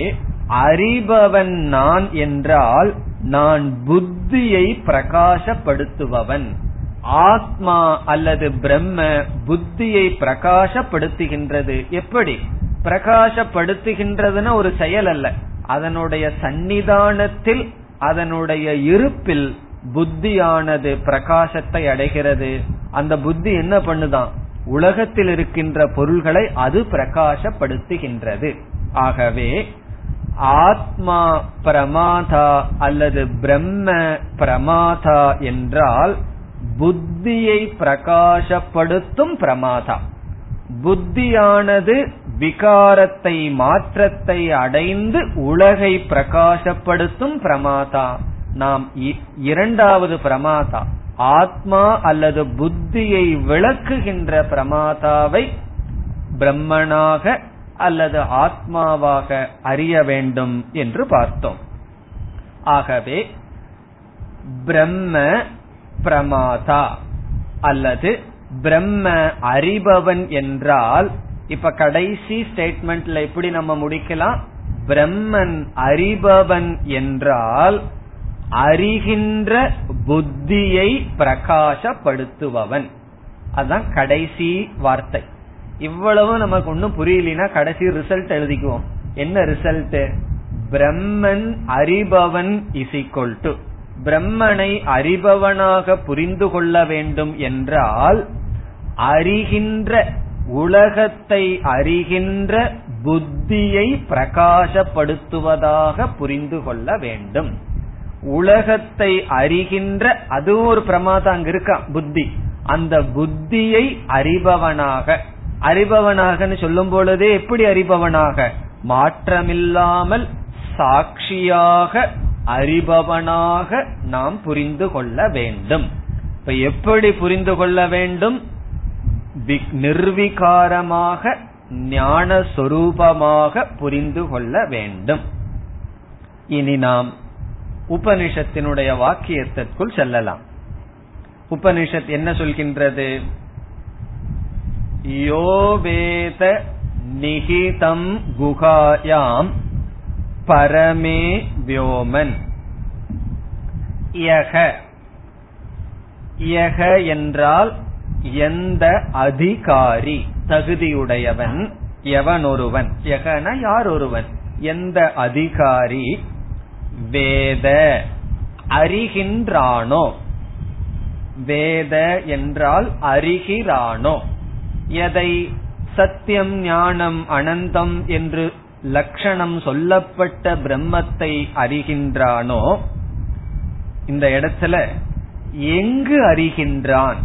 அறிபவன் நான் என்றால் நான் புத்தியை பிரகாசப்படுத்துபவன். ஆத்மா அல்லது பிரம்ம புத்தியை பிரகாசப்படுத்துகின்றது. எப்படி பிரகாசப்படுத்துகின்றதுன்னா ஒரு செயல் அல்ல, அதனுடைய சந்நிதானத்தில் அதனுடைய இருப்பில் புத்தியானது பிரகாசத்தை அடைகிறது. அந்த புத்தி என்ன பண்ணுதான், உலகத்தில் இருக்கின்ற பொருள்களை அது பிரகாசப்படுத்துகின்றது. ஆகவே ஆத்மா பிரமாதா அல்லது பிரம்ம பிரமாதா என்றால் புத்தியை பிரகாசப்படுத்தும் பிரமாதா. புத்தியானது விகாரத்தை மாற்றத்தை அடைந்து உலகை பிரகாசப்படுத்தும் பிரமாதா. நாம் இரண்டாவது பிரமாதா ஆத்மா அல்லது புத்தியை விளக்குகின்ற பிரமாதாவை பிரம்மனாக அல்லது ஆத்மாவாக அறிய வேண்டும் என்று பார்த்தோம். ஆகவே பிரம்ம பிரமாதா அல்லது பிரம்ம அறிபவன் என்றால், இப்ப கடைசி ஸ்டேட்மெண்ட்ல எப்படி நம்ம முடிக்கலாம், பிரம்மன் அறிபவன் என்றால் அறிகின்ற புத்தியை பிரகாசப்படுத்துபவன். அதுதான் கடைசி வார்த்தை. இவ்வளவு நமக்கு ஒன்னும் புரியலனா கடைசி ரிசல்ட் எழுதிக்குவோம். என்ன ரிசல்ட், பிரம்மன் அறிபவன் இஸ் ஈக்வல் டு, பிரம்மனை அறிபவனாக புரிந்து கொள்ள வேண்டும் என்றால் அறிகின்ற உலகத்தை அறிகின்ற புத்தியை பிரகாசப்படுத்துவதாக புரிந்து கொள்ள வேண்டும். உலகத்தை அறிகின்ற அது ஒரு பிரமாதா அங்க இருக்கா புத்தி, அந்த புத்தியை அறிபவனாக, அறிபவனாக சொல்லும் பொழுதே எப்படி அறிபவனாக, மாற்றமில்லாமல் சாட்சியாக அறிபவனாக நாம் புரிந்து கொள்ள வேண்டும். இப்ப எப்படி புரிந்து கொள்ள வேண்டும், நிர்விகாரமாக ஞான சொரூபமாக புரிந்து கொள்ள வேண்டும். இனி நாம் உபனிஷத்தினுடைய வாக்கியத்திற்குள் செல்லலாம். உபனிஷத் என்ன சொல்கின்றது, யோவேத நிகிதம் குகாயாம் பரமே வ்யோமன் யக. யக என்றால் எந்த அதிகாரி தகுதியுடையவன், எவன் ஒருவன், யகன யார் ஒருவன், எந்த அதிகாரி வேத அறிகின்றானோ, வேத என்றால் அறிகிறானோ, எதை சத்தியம் ஞானம் அனந்தம் என்று லட்சணம் சொல்லப்பட்ட பிரம்மத்தை அறிகின்றானோ. இந்த இடத்துல எங்கு அறிகின்றான்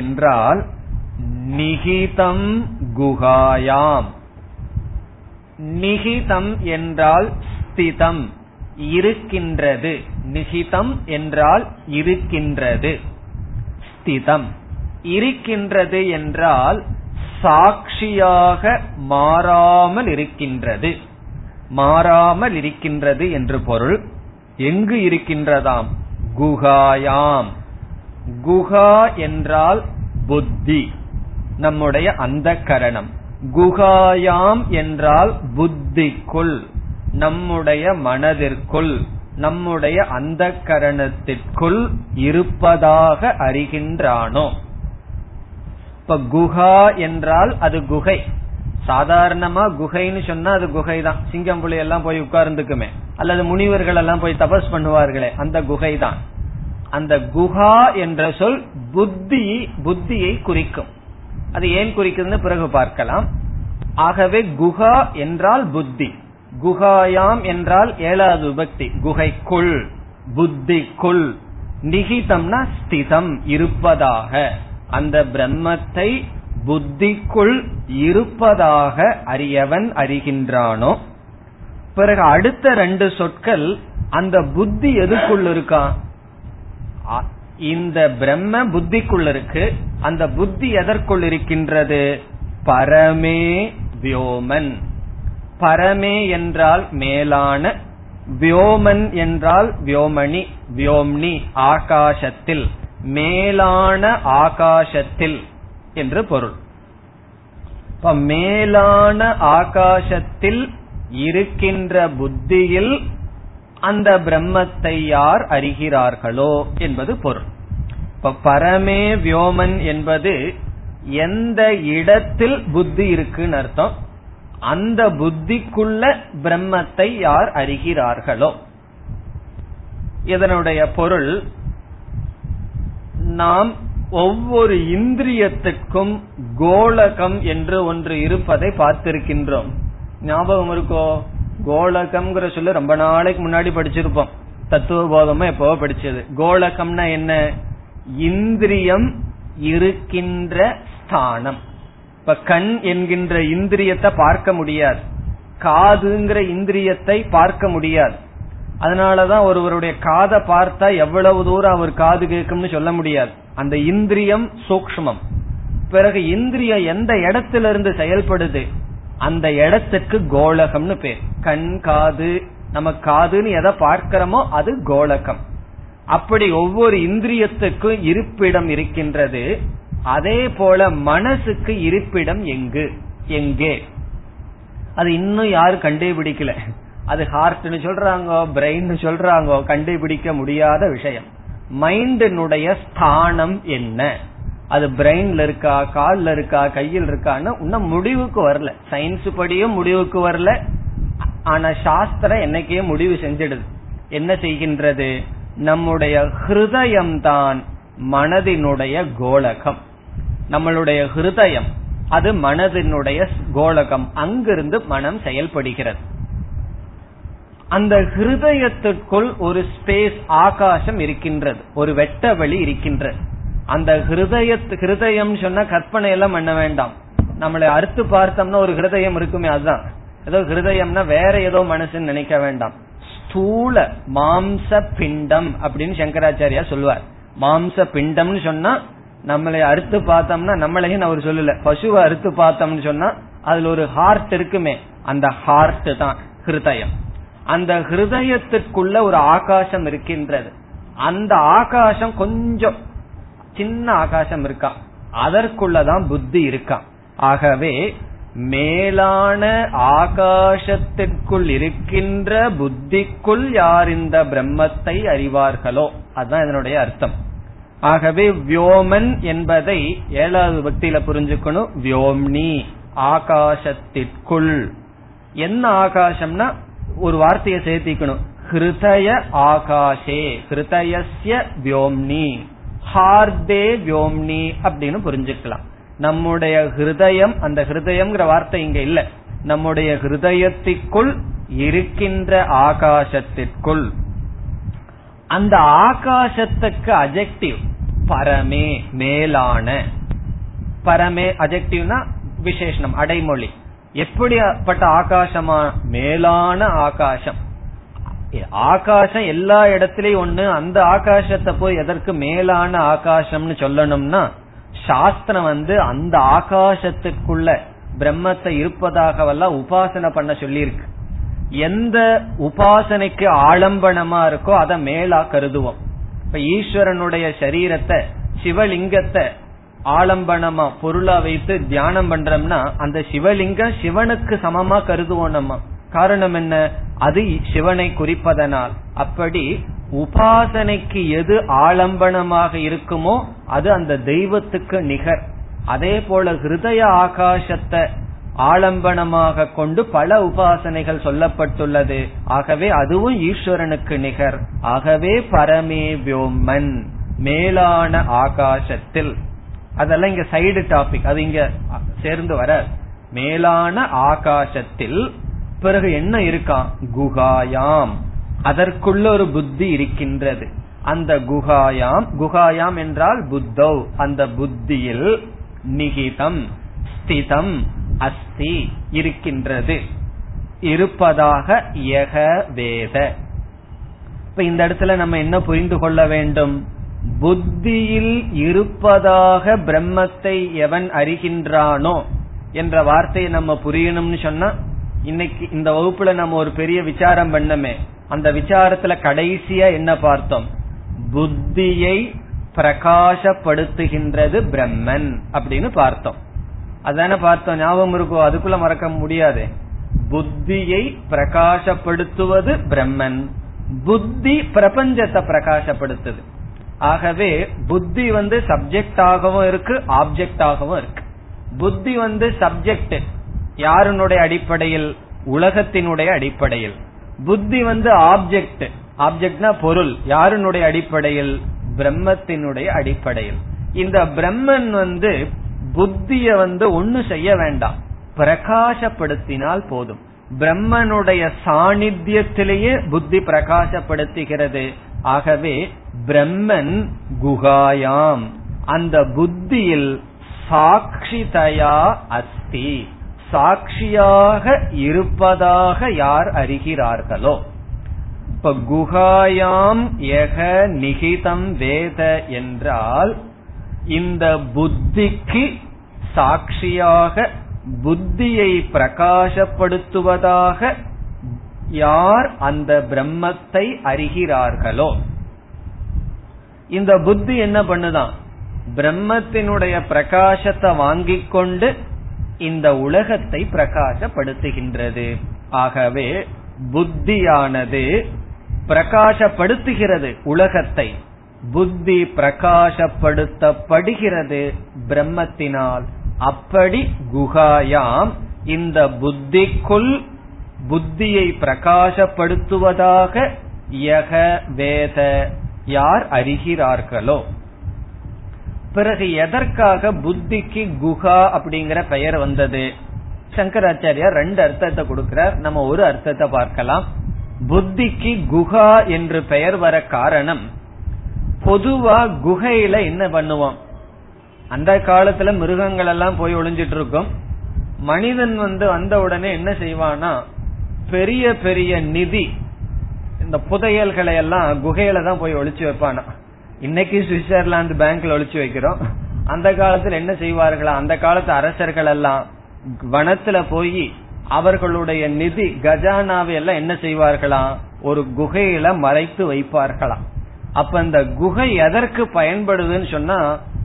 என்றால் நிகிதம் குகாயாம். நிகிதம் என்றால் ஸ்திதம் இருக்கின்றது, நிகிதம் என்றால் இருக்கின்றது, ஸ்திதம் இருக்கின்றது என்றால் சாட்சியாக மாறாமல் இருக்கின்றது, மாறாமல் இருக்கின்றது என்று பொருள். எங்கு இருக்கின்றதாம், குகாயாம். குகா என்றால் புத்தி, நம்முடைய அந்தக்கரணம். குகாயாம் என்றால் புத்திக்குள், நம்முடைய மனதிற்குள், நம்முடைய அந்தக்கரணத்திற்குள் இருப்பதாக அறிகின்றானோ. இப்ப குஹா என்றால் அது குகை. சாதாரணமா குகைன்னு சொன்னா அது குகை தான், சிங்கம் புலி எல்லாம் போய் உட்கார்ந்துக்குமே, அல்லது முனிவர்கள் எல்லாம் போய் தபஸ் பண்ணுவார்களே, அந்த குகை தான். அந்த குஹா என்ற சொல் புத்தியை குறிக்கும். அது ஏன் குறிக்குதுன்னு பிறகு பார்க்கலாம். ஆகவே குஹா என்றால் புத்தி. குகாயாம் என்றால் ஏழாவது விபக்தி, குகைக்குள், புத்திக்குள். நிகிதம்னா ஸ்திதம் இருப்பதாக, அந்த பிரம்மத்தை புத்திக்குள் இருப்பதாக அறியவன் அறிகின்றானோ. பிறகு அடுத்த ரெண்டு சொற்கள், அந்த புத்தி எதுக்குள் இருக்கான், இந்த பிரம்ம புத்திக்குள் இருக்கு, அந்த புத்தி எதற்குள் இருக்கின்றது, பரமே வ்யோமன். பரமே என்றால் மேலான, வ்யோமன் என்றால் வ்யோமணி, வ்யோம்னி ஆகாசத்தில், மேலான ஆகாசத்தில் என்று பொருள். இப்ப மேலான ஆகாசத்தில் இருக்கின்ற புத்தியில் அந்த பிரம்மத்தை யார் அறிகிறார்களோ என்பது பொருள். இப்ப பரமே வியோமன் என்பது எந்த இடத்தில் புத்தி இருக்குன்னு அர்த்தம். அந்த புத்திக்குள்ள பிரம்மத்தை யார் அறிகிறார்களோ. இதனுடைய பொருள், நாம் ஒவ்வொரு இந்திரியத்துக்கும் கோலகம் என்று ஒன்று இருப்பதை பார்த்திருக்கின்றோம். ஞாபகம் இருக்கோ? கோலகம்ங்கிற சொல்லு ரொம்ப நாளைக்கு முன்னாடி படிச்சிருப்போம், தத்துவபோதமா எப்போ படிச்சது. கோலகம்னா என்ன? இந்திரியம் இருக்கின்ற ஸ்தானம். இப்ப கண் என்கின்ற இந்திரியத்தை பார்க்க முடியாது, காதுங்கிற இந்திரியத்தை பார்க்க முடியாது. அதனாலதான் ஒருவருடைய காதை பார்த்தா எவ்வளவு தூரம் அவர் காது கேட்கும்னு சொல்ல முடியாது. அந்த இந்திரியம் சூக்ஷ்மம். பிறகு இந்திரியம் எந்த இடத்துல இருந்து செயல்படுது, அந்த இடத்துக்கு கோலகம்னு பேர். கண், காது, நம்ம காதுன்னு எதை பார்க்கிறோமோ அது கோலகம். அப்படி ஒவ்வொரு இந்திரியத்துக்கும் இருப்பிடம் இருக்கின்றது. அதே போல மனசுக்கு இருப்பிடம் எங்கு, எங்கே? அது இன்னும் யாரும் கண்டுபிடிக்கல. அது ஹார்ட்னு சொல்றாங்க, பிரெயின் சொல்றாங்க, கண்டுபிடிக்க முடியாத விஷயம். மைண்டினுடைய ஸ்தானம் என்ன? அது பிரெயின்ல இருக்கா, கால்ல இருக்கா, கையில் இருக்கான்னு இன்னும் முடிவுக்கு வரல. சயின்ஸ் படியும் முடிவுக்கு வரல. ஆனா சாஸ்திரம் என்னைக்கே முடிவு செஞ்சிடுது. என்ன செய்கின்றது? நம்முடைய ஹிருதயம்தான் மனதினுடைய கோலகம். நம்மளுடைய ஹிருதயம் அது மனதினுடைய கோலகம். அங்கிருந்து மனம் செயல்படுகிறது. அந்த ஹிருதயத்திற்குள் ஒரு ஸ்பேஸ், ஆகாசம் இருக்கின்றது, ஒரு வெட்ட வெளி இருக்கின்றது. அந்த ஹிருதயம் சொன்னா கற்பனை எல்லாம் பண்ண வேண்டாம். நம்மளை அறுத்து பார்த்தோம்னா ஒரு ஹிருதயம் இருக்குமே, அதுதான். ஏதோ ஹிருதயம்னா வேற ஏதோ மனசுன்னு நினைக்க வேண்டாம். ஸ்தூல மாம்ச பிண்டம் அப்படின்னு சங்கராச்சாரியா சொல்லுவார். மாம்ச பிண்டம்னு சொன்னா நம்மளை அறுத்து பார்த்தோம்னா, நம்மளையும் அவர் சொல்லல, பசுவை அறுத்து பார்த்தோம்னு சொன்னா அதுல ஒரு ஹார்ட் இருக்குமே, அந்த ஹார்ட் தான் ஹிருதயம். அந்த ஹிருதயத்திற்குள்ள ஒரு ஆகாசம் இருக்கின்றது. அந்த ஆகாசம் கொஞ்சம் சின்ன ஆகாசம் இருக்கா, அதற்குள்ளதான் புத்தி இருக்கா. ஆகவே மேலான ஆகாசத்திற்குள் இருக்கின்ற புத்திக்குள் யார் இந்த பிரம்மத்தை அறிவார்களோ, அதுதான் இதனுடைய அர்த்தம். ஆகவே வியோமன் என்பதை ஏழாவது பக்தியில புரிஞ்சுக்கணும். வியோம்னி, ஆகாசத்திற்குள். என்ன ஆகாசம்னா ஒரு வார்த்தையை சேர்த்திக்கணும், ஹிருதய ஆகாஷே. ஹிருதயஸ்ய வியோம்னி, ஹார்தே வியோம்னி அப்படின்னு புரிஞ்சுக்கலாம். நம்முடைய ஹிருதயம், அந்த ஹிருதயம்ங்கிற வார்த்தை இங்க இல்ல, நம்முடைய ஹிருதயத்திற்குள் இருக்கின்ற ஆகாசத்திற்குள். அந்த ஆகாசத்துக்கு அஜெக்டிவ் பரமே, மேலான. பரமே அஜெக்டிவ்னா விசேஷனம், அடைமொழி. எப்படிப்பட்ட ஆகாசமா? மேலான ஆகாசம். ஆகாசம் எல்லா இடத்திலயும் ஒண்ணு. அந்த ஆகாசத்தை போய் எதற்கு மேலான ஆகாசம்னு சொல்லணும்னா, சாஸ்திரம் அந்த ஆகாசத்துக்குள்ள பிரம்மத்தை இருப்பதாகவெல்லாம் உபாசனை பண்ண சொல்லியிருக்கு. எந்த உபாசனைக்கு ஆலம்பனமா இருக்கோ அதை மேலா கருதுவோம். இப்ப ஈஸ்வரனுடைய சரீரத்தை, சிவலிங்கத்தை ஆலம்பனமா பொருளா வைத்து தியானம் பண்றோம்னா, அந்த சிவலிங்கம் சிவனுக்கு சமமா கருதுவோம் நம்ம. காரணம் என்ன? அது சிவனை குறிப்பதனால். அப்படி உபாசனைக்கு எது ஆலம்பனமாக இருக்குமோ அது அந்த தெய்வத்துக்கு நிகர். அதே போல ஹிருதய ஆகாசத்தை ஆலம்பனமாக கொண்டு பல உபாசனைகள் சொல்லப்பட்டுள்ளது. ஆகவே அதுவும் ஈஸ்வரனுக்கு நிகர். ஆகவே பரமே வியோமன், மேலான ஆகாசத்தில். அதெல்லாம் இங்க சைடு டாபிக், அது இங்க சேர்ந்து வர. மேலான ஆகாசத்தில் பிறகு என்ன இருக்கான்? குகாயாம், அதற்குள்ள ஒரு புத்தி இருக்கின்றது. அந்த குகாயாம், குகாயாம் என்றால் புத்தவ், அந்த புத்தியில் நிகிதம் ஸ்திதம் அஸ்தி இருக்கின்றது, இருப்பதாக யக வேத. இப்ப இந்த இடத்துல நம்ம என்ன புரிந்து கொள்ள வேண்டும்? புத்தியில் இருப்பதாக பிரம்மத்தை எவன் அறிகின்றானோ என்ற வார்த்தையை நம்ம புரியணும்னு சொன்னா, இன்னைக்கு இந்த வகுப்புல நம்ம ஒரு பெரிய விசாரம் பண்ணமே, அந்த விசாரத்துல கடைசியா என்ன பார்த்தோம்? புத்தியை பிரகாசப்படுத்துகின்றது பிரம்மன் அப்படின்னு பார்த்தோம். அதான பார்த்தோம், ஞாபகம் இருக்கும், அதுக்குள்ள மறக்க முடியாது. புத்தியை பிரகாசப்படுத்துவது பிரம்மன், புத்தி பிரபஞ்சத்தை பிரகாசப்படுத்துது. ஆகவே புத்தி சப்ஜெக்டாகவும் இருக்கு, ஆப்ஜெக்டாகவும் இருக்கு. புத்தி சப்ஜெக்ட் யாருடைய அடிப்படையில், உலகத்தினுடைய அடிப்படையில். புத்தி ஆப்ஜெக்ட், ஆப்ஜெக்ட்னா பொருள், யாருடைய அடிப்படையில், பிரம்மத்தினுடைய அடிப்படையில். இந்த பிரம்மன் புத்திய ஒண்ணு செய்ய வேண்டாம், பிரகாசப்படுத்தினால் போதும். பிரம்மனுடைய சாநித்தியத்திலேயே புத்தி பிரகாசப்படுத்துகிறது. ஆகவே பிரம்மன் குகாயாம், அந்த புத்தியில் சாட்சிதயா அஸ்தி, சாட்சியாக இருப்பதாக யார் அறிகிறார்களோ. இப்ப குகாயாம் யக நிகிதம் வேத என்றால் இந்த புத்திக்கு சாட்சியாக, புத்தியை பிரகாசப்படுத்துவதாக யார் அந்த பிரம்மத்தை அறிகிறார்களோ. இந்த புத்தி என்ன பண்ணுதான், பிரம்மத்தினுடைய பிரகாசத்தை வாங்கிக் கொண்டு இந்த உலகத்தை பிரகாசப்படுத்துகின்றது. ஆகவே புத்தியானது பிரகாசப்படுத்துகிறது உலகத்தை, புத்தி பிரகாசப்படுத்தப்படுகிறது பிரம்மத்தினால். அப்படி குகாயாம் இந்த புத்திக்குள் புத்தியை பிரகாசப்படுத்துவதாக யக வேத யார் அறிகிறார்களோ. பிறகு எதற்காக புத்திக்கு குஹா அப்படிங்கிற பெயர் வந்தது? சங்கராச்சாரியார் ரெண்டு அர்த்தத்தை கொடுக்கிறார், நம்ம ஒரு அர்த்தத்தை பார்க்கலாம். புத்திக்கு குஹா என்று பெயர் வர காரணம், பொதுவா குகையில என்ன பண்ணுவோம், அந்த காலத்துல மிருகங்கள் எல்லாம் போய் ஒளிஞ்சிட்டு இருக்கும். மனிதன் வந்த உடனே என்ன செய்வானா, பெரிய பெரிய நிதி இந்த புதையல்களை எல்லாம் குகையில தான் போய் ஒளிச்சு வைப்பானா. இன்னைக்கு சுவிட்சர்லாந்து பேங்க்ல ஒளிச்சு வைக்கிறோம், அந்த காலத்துல என்ன செய்வார்களா, அந்த காலத்து அரசர்கள் எல்லாம் வனத்துல போய் அவர்களுடைய நிதி கஜானாவை எல்லாம் என்ன செய்வார்களாம், ஒரு குகையில மறைத்து வைப்பார்களாம். அப்ப அந்த குகை எதற்கு பயன்படுதுன்னு சொன்னா,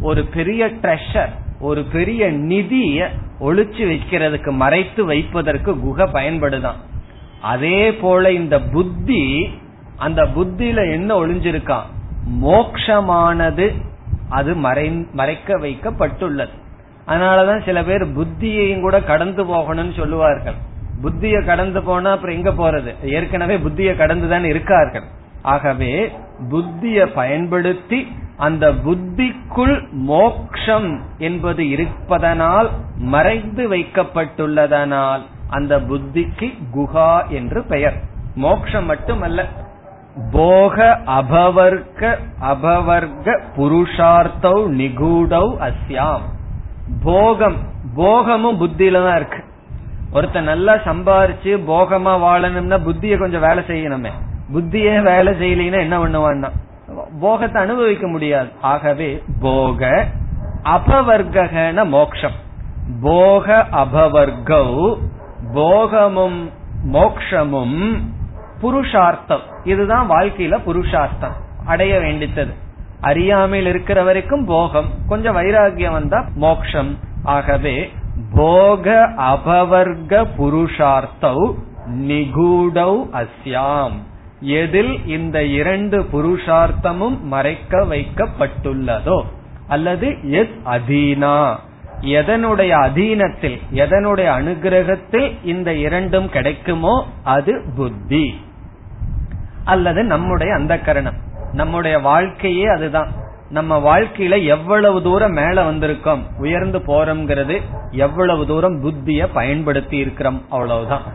ஒரு பெரிய ட்ரெஷர், ஒரு பெரிய நிதிய ஒளிச்சு வைக்கிறதுக்கு, மறைத்து வைப்பதற்கு குகை பயன்படுதான். அதே போல இந்த புத்தி, அந்த புத்தியில என்ன ஒளிஞ்சிருக்கான், மோக்ஷமானது, அது மறைக்க வைக்கப்பட்டுள்ளது. அதனாலதான் சில பேர் புத்தியையும் கூட கடந்து போகணும்னு சொல்லுவார்கள். புத்திய கடந்து போனா அப்புறம் எங்க போறது, ஏற்கனவே புத்திய கடந்துதான் இருக்கார்கள். ஆகவே புத்திய பயன்படுத்தி அந்த புத்திக்குள் மோக்ஷம் என்பது இருப்பதனால், மறைந்து வைக்கப்பட்டுள்ளதனால் அந்த புத்திக்கு குஹா என்று பெயர். மோக்ஷம் மட்டுமல்ல, போக அபவர்க்க அபவர்க்க புருஷார்த்தௌ நிகூடௌ அஸ்யாம். போகம், போகமும் புத்தியில தான் இருக்கு. ஒருத்த நல்லா சம்பாரிச்சு போகமா வாழணும்னா புத்திய கொஞ்சம் வேலை செய்யணுமே, புத்தியே வேலை செய்யலன்னா என்ன பண்ணுவான்னா போகத்தை அனுபவிக்க முடியாது. ஆகவே போக அபவர்க்கன மோக்ஷம், போக அபவர்கௌ, போகமும் மோக்ஷமும் புருஷார்த்தம், இதுதான் வாழ்க்கையில புருஷார்த்தம் அடைய வேண்டித்தது. அறியாமையில் இருக்கிற வரைக்கும் போகம், கொஞ்சம் வைராகியம் வந்தா மோக்ஷம். ஆகவே போக அபவர்க புருஷார்த்தௌ நிகூடௌ அஸ்யாம், எதில் இந்த இரண்டு புருஷார்த்தமும் மறைக்க வைக்கப்பட்டுள்ளதோ, அல்லது எத் அதீனா, எதனுடைய அதீனத்தில், எதனுடைய அனுகிரகத்தில் இந்த இரண்டும் கிடைக்குமோ அது புத்தி, அல்லது நம்முடைய அந்த கரணம், நம்முடைய வாழ்க்கையே அதுதான். நம்ம வாழ்க்கையில எவ்வளவு தூரம் மேல வந்திருக்கோம், உயர்ந்து போறோம்ங்கிறது எவ்வளவு தூரம் புத்திய பயன்படுத்தி இருக்கிறோம், அவ்வளவுதான்.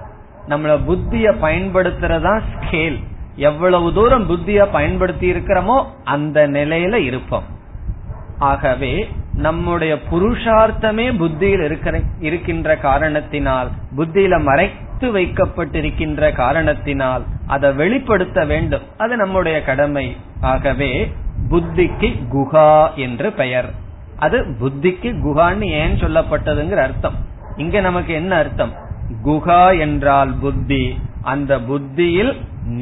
நம்மள புத்திய பயன்படுத்துறதா ஸ்கேல், எவ்வளவு தூரம் புத்திய பயன்படுத்தி இருக்கிறோமோ அந்த நிலையில இருப்போம். ஆகவே நம்முடைய புருஷார்த்தமே புத்தியில் இருக்கின்ற காரணத்தினால், புத்தியில மறைத்து வைக்கப்பட்டிருக்கின்ற காரணத்தினால் அதை வெளிப்படுத்த வேண்டும், அது நம்முடைய கடமை. ஆகவே புத்திக்கு குஹா என்று பெயர். அது புத்திக்கு குஹான்னு ஏன் சொல்லப்பட்டதுங்கிற அர்த்தம். இங்க நமக்கு என்ன அர்த்தம், குஹா என்றால் புத்தி, அந்த புத்தியில்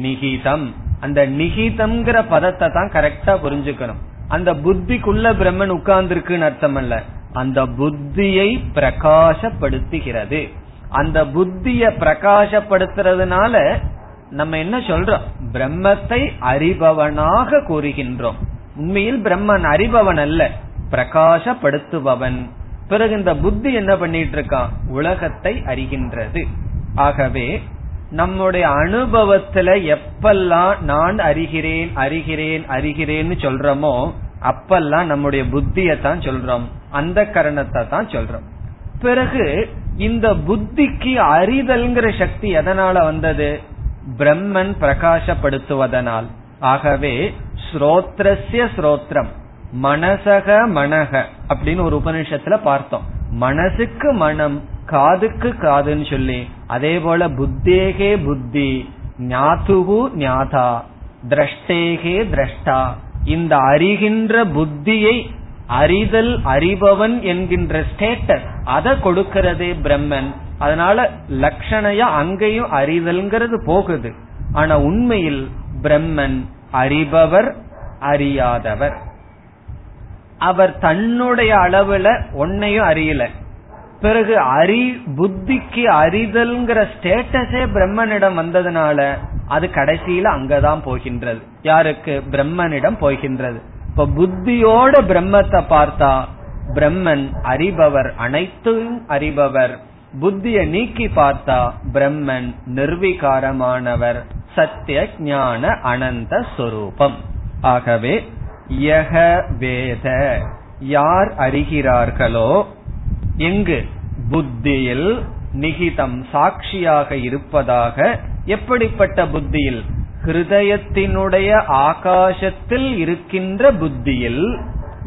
நிகிதம். அந்த நிகிதம்ங்கிற பதத்தை தான் கரெக்டா புரிஞ்சுக்கணும். அந்த புத்திக்குள்ள பிரம்மன் உட்கார்ந்துருக்குன்னு அர்த்தம் அல்ல, அந்த புத்தியை பிரகாசப்படுத்துகிறது. அந்த புத்திய பிரகாசப்படுத்துறதுனால நம்ம என்ன சொல்றோம், பிரம்மத்தை அறிபவனாக கூறுகின்றோம். உண்மையில் பிரம்மன் அறிபவன் அல்ல, பிரகாசப்படுத்துபவன். பிறகு இந்த புத்தி என்ன பண்ணிட்டு இருக்கான், உலகத்தை அறிகின்றது. ஆகவே நம்முடைய அனுபவத்துல எப்பெல்லாம் நான் அறிகிறேன் அறிகிறேன் அறிகிறேன்னு சொல்றோமோ அப்பெல்லாம் நம்முடைய புத்தியத்தான் சொல்றோம், அந்த கரணத்தை தான் சொல்றோம். பிறகு இந்த புத்திக்கு அறிதல்ங்கிற சக்தி எதனால வந்தது, பிரம்மன் பிரகாசப்படுத்துவதனால். ஆகவே ஸ்ரோத்ரஸ்ய ஸ்ரோத்ரம் மனசக மனக அப்படின்னு ஒரு உபநிஷத்துல பார்த்தோம். மனசுக்கு மனம், காதுக்கு காதுன்னு சொல்லி, அதே போல புத்தேகே புத்தி, ஞாதுகு ஞாதா, திரஷ்டேகே திரஷ்டா. இந்த அறிகின்ற புத்தியை, அறிதல் அறிபவன் என்கின்ற ஸ்டேட்டஸ் அதை கொடுக்கிறதே பிரம்மன். அதனால லட்சணையா அங்கேயும் அறிதல்ங்கிறது போகுது. ஆனா உண்மையில் பிரம்மன் அறிபவர் அறியாதவர். அவர் தன்னுடைய அளவுல ஒன்னையும் அறியல. பிறகு புத்திக்கு அறிதல்ங்கிற ஸ்டேட்டஸே பிரம்மனிடம் வந்ததுனால அது கடைசியில அங்கதான் போகின்றது. யாருக்கு, பிரம்மனிடம் போகின்றது. இப்ப புத்தியோட பிரம்மத்தை பார்த்தா பிரம்மன் அறிபவர், அனைத்தையும் அறிபவர். புத்திய நீக்கி பார்த்தா பிரம்மன் நிர்விகாரமானவர், சத்திய ஞான அனந்த ஸ்வரூபம். ஆகவே யஹ வேத, யார் அறிகிறார்களோ, எங்கு புத்தியில், நிகிதம் சாட்சியாக இருப்பதாக. எப்படிப்பட்ட புத்தியில், ஹிருதயத்தினுடைய ஆகாசத்தில் இருக்கின்ற புத்தியில்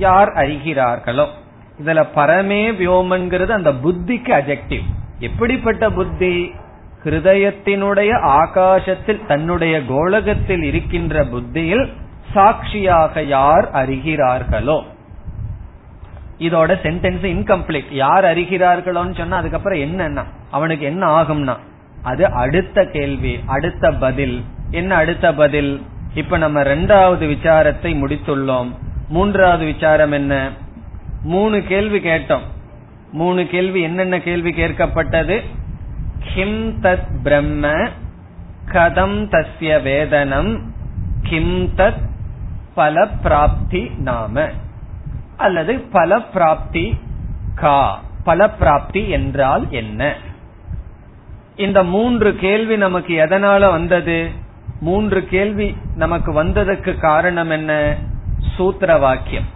யார் அறிகிறார்களோ. இதுல பரமே வியோமன்கிறது அந்த புத்திக்கு அட்ஜெக்டிவ். எப்படிப்பட்ட புத்தி, ஹிருதயத்தினுடைய ஆகாசத்தில் தன்னுடைய கோலகத்தில் இருக்கின்ற புத்தியில் சாட்சியாக யார் அறிகிறார்களோ. இதோட சென்டென்ஸ் இன்கம்ப்ளீட். யார் அறிகிறார்களோன்னு சொன்னா அதுக்கப்புறம் என்னன்னா அவனுக்கு என்ன ஆகும்னா அது அடுத்த கேள்வி, அடுத்த பதில். என்ன அடுத்த பதில்? இப்ப நம்ம ரெண்டாவது விசாரத்தை முடித்துள்ளோம். மூன்றாவது விசாரம் என்ன, 3 கேள்வி கேட்டோம். 3 கேள்வி என்னென்ன கேள்வி கேட்கப்பட்டது, கிம் தத் பிரம்ம, கதம் தஸ்ய வேதனம், கிம் தத் பல பிராப்தி நாம, அல்லது பல பிராப்தி கா, பல பிராப்தி என்றால் என்ன. இந்த 3 கேள்வி நமக்கு எதனால வந்தது, 3 கேள்வி நமக்கு வந்ததற்கு காரணம் என்ன, சூத்திர வாக்கியம்.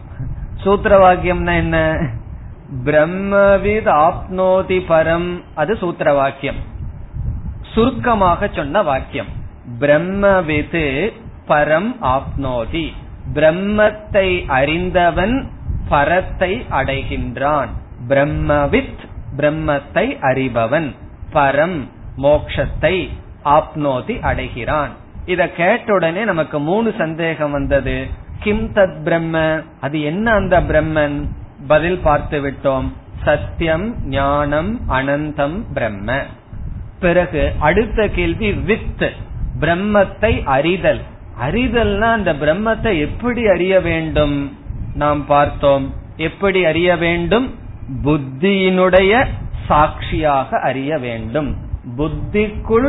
சூத்திர வாக்கியம்னா என்ன, பிரம்மவித் ஆப்னோதி பரம், அது சூத்திர வாக்கியம். சுருக்கமாக சொன்ன வாக்கியம், பிரம்மவித் பரம் ஆப்னோதி, பிரம்மத்தை அறிந்தவன் பரத்தை அடைகின்றான். பிரம்மவித், பிரம்மத்தை அறிபவன், பரம் மோக்ஷத்தை, ஆப்னோதி அடைகிறான். இத கேட்ட உடனே நமக்கு 3 சந்தேகம் வந்தது. கிம் தத் பிரம்ம, அது என்ன அந்த பிரம்மன், பதில் பார்த்து விட்டோம், சத்தியம் ஞானம் அனந்தம் பிரம்ம. பிறகு அடுத்த கேள்வி வித், பிரம்மத்தை அறிதல். அறிதல்னா அந்த பிரம்மத்தை எப்படி அறிய வேண்டும், நாம் பார்த்தோம். எப்படி அறிய வேண்டும், புத்தியினுடைய சாட்சியாக அறிய வேண்டும். புத்திக்குள்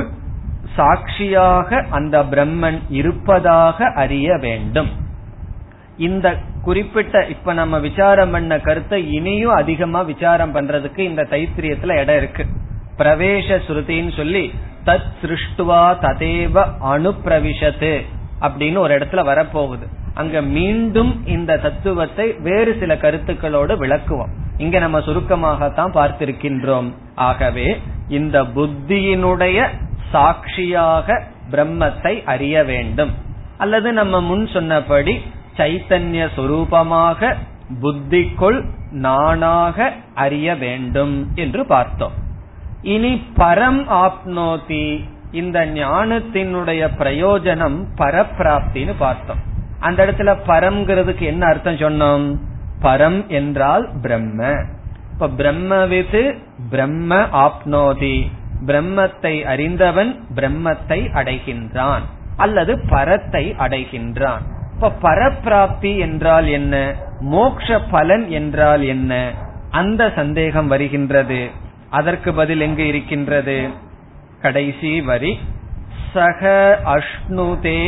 சாட்சியாக அந்த பிரம்மன் இருப்பதாக அறிய வேண்டும். இந்த குறிப்பிட்ட இப்ப நம்ம விசாரம் பண்ண கருத்தை இனியும் அதிகமா விசாரம் பண்றதுக்கு இந்த தைத்திரியத்துல இடம் இருக்கு. பிரவேச ஸ்ருதின்னு சொல்லி தத் சிருஷ்டுவா ததேவ அனுப்ரவிஷத்து அப்படின்னு ஒரு இடத்துல வரப்போகுது. அங்க மீண்டும் இந்த தத்துவத்தை வேறு சில கருத்துக்களோடு விளக்குவோம். இங்க நம்ம சுருக்கமாகத்தான் பார்த்திருக்கின்றோம். ஆகவே இந்த புத்தியினுடைய சாட்சியாக பிரம்மத்தை அறிய வேண்டும், அல்லது நம்ம முன் சொன்னபடி சைத்தன்ய சொரூபமாக புத்திக்குள் நானாக அறிய வேண்டும் என்று பார்த்தோம். இனி பரம் ஆப்னோதி, இந்த ஞானத்தினுடைய பிரயோஜனம் பரப்பிராப்தின்னு பார்த்தோம். அந்த இடத்துல பரம்ங்கிறதுக்கு என்ன அர்த்தம் சொன்னோம், பரம் என்றால் பிரம்ம. இப்ப பிரம்மவித் பிரம்ம ஆப்னோதி, பிரம்மத்தை அறிந்தவன் பிரம்மத்தை அடைகின்றான் அல்லது பரத்தை அடைகின்றான். இப்ப பரப்பிராப்தி என்றால் என்ன, மோட்ச பலன் என்றால் என்ன, அந்த சந்தேகம் வருகின்றது. அதற்கு பதில் எங்கு இருக்கின்றது? கடைசி வரி, சக அஷ்ணுதே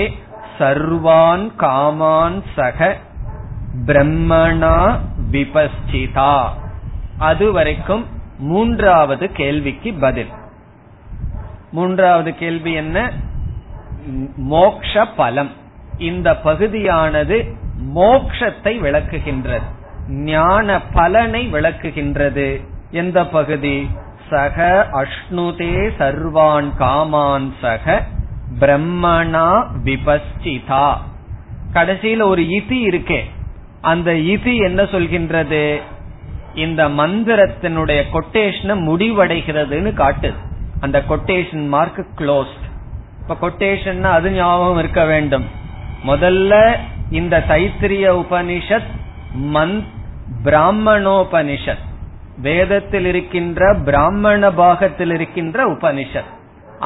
சர்வான் காமான் சக பிரம்மணா விபஸ்சிதா. அதுவரைக்கும் மூன்றாவது கேள்விக்கு பதில். மூன்றாவது கேள்வி என்ன? மோக்ஷ பலம். இந்த பகுதியானது மோக்ஷத்தை விளக்குகின்றது, ஞான பலனை விளக்குகின்றது. எந்த பகுதி? சக அஷ்ணுதே சர்வான் காமான் சக பிரம்மணா விபஸ்சிதா. கடைசியில ஒரு இதி இருக்கே, அந்த இதி என்ன சொல்கின்றது? இந்த மந்திரத்தினுடைய கொட்டேஷன் முடிவடைகிறதுன்னு காட்டுது. அந்த கொட்டேஷன் மார்க் க்ளோஸ்ட். இப்ப கொட்டேஷன் அது ஞாபகம் இருக்க வேண்டும். முதல்ல இந்த தைத்திரிய உபனிஷத் பிராமணோபனிஷத், வேதத்தில் இருக்கின்ற பிராமண பாகத்தில் இருக்கின்ற உபனிஷத்.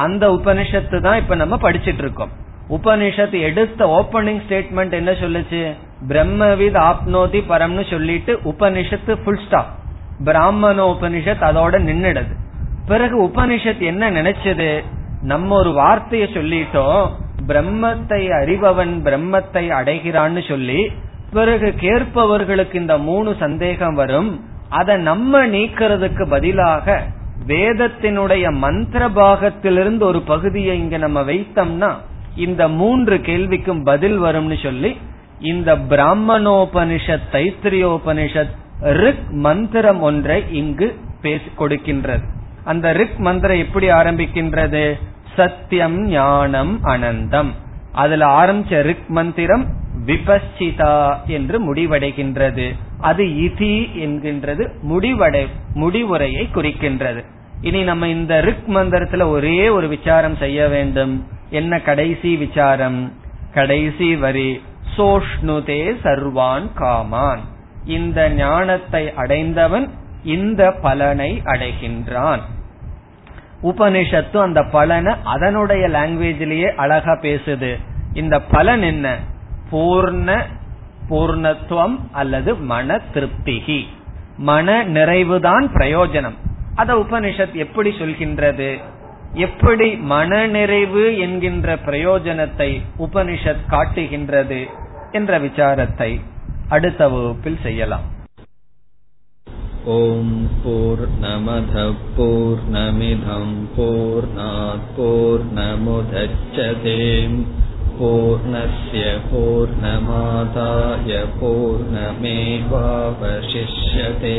அந்த உபனிஷத்து தான் இப்ப நம்ம படிச்சிட்டு இருக்கோம். உபனிஷத் எடுத்த ஓபனிங் ஸ்டேட்மெண்ட் என்ன சொல்லுச்சு? பிரம்மவித் ஆப்னோதி பரம்னு சொல்லிட்டு உபனிஷத்து ஃபுல் ஸ்டாப். பிராமணோபனிஷத் அதோட நின்னுடுது. பிறகு உபனிஷத் என்ன நினைச்சது? நம்ம ஒரு வார்த்தைய சொல்லிட்டோம், பிரம்மத்தை அறிபவன் பிரம்மத்தை அடைகிறான்னு சொல்லி, பிறகு கேட்பவர்களுக்கு இந்த மூணு சந்தேகம் வரும். அத நம்ம நீக்கிறதுக்கு பதிலாக வேதத்தினுடைய மந்திர பாகத்திலிருந்து ஒரு பகுதியை இங்க நம்ம வைத்தோம்னா இந்த மூன்று கேள்விக்கும் பதில் வரும்னு சொல்லி, இந்த பிராமணோபனிஷத் தைத்திரியோபனிஷத் ரிக் மந்திரம் ஒன்றை இங்கு பேசி கொடுக்கின்றது. அந்த ரிக் மந்திரம் எப்படி ஆரம்பிக்கின்றது? சத்தியம் ஞானம் அனந்தம். அதுல ஆரம்பிச்ச ரிக் மந்திரம் விபஸ்சிதா என்று முடிவடைகின்றது. அது இதி என்கின்றது முடிவுரையை குறிக்கின்றது. இனி நம்ம இந்த ரிக் மந்திரத்துல ஒரே ஒரு விசாரம் செய்ய வேண்டும். என்ன கடைசி விசாரம்? கடைசி வரி, சோஷ்ணுதே சர்வான் காமான். இந்த ஞானத்தை அடைந்தவன் இந்த பலனை அடைகின்றான். உபனிஷத்து அந்த பலனை அதனுடைய லாங்குவேஜிலேயே அழகா பேசுது. இந்த பலன் என்ன? பூர்ண பூர்ணத்துவம் அல்லது மன திருப்திகி, மன நிறைவுதான் பிரயோஜனம். அத உபனிஷத் எப்படி சொல்கின்றது? எப்படி மனநிறைவு என்கின்ற பிரயோஜனத்தை உபனிஷத் காட்டுகின்றது என்ற விசாரத்தை அடுத்த வகுப்பில் செய்யலாம். ஓம் பூர்ணமத பூர்ணமிதம் பூர்ணாத் பூர்ணமுதச்யதே பூர்ணஸ்ய பூர்ணமாதாய பூர்ணமேவாவசிஷ்யதே.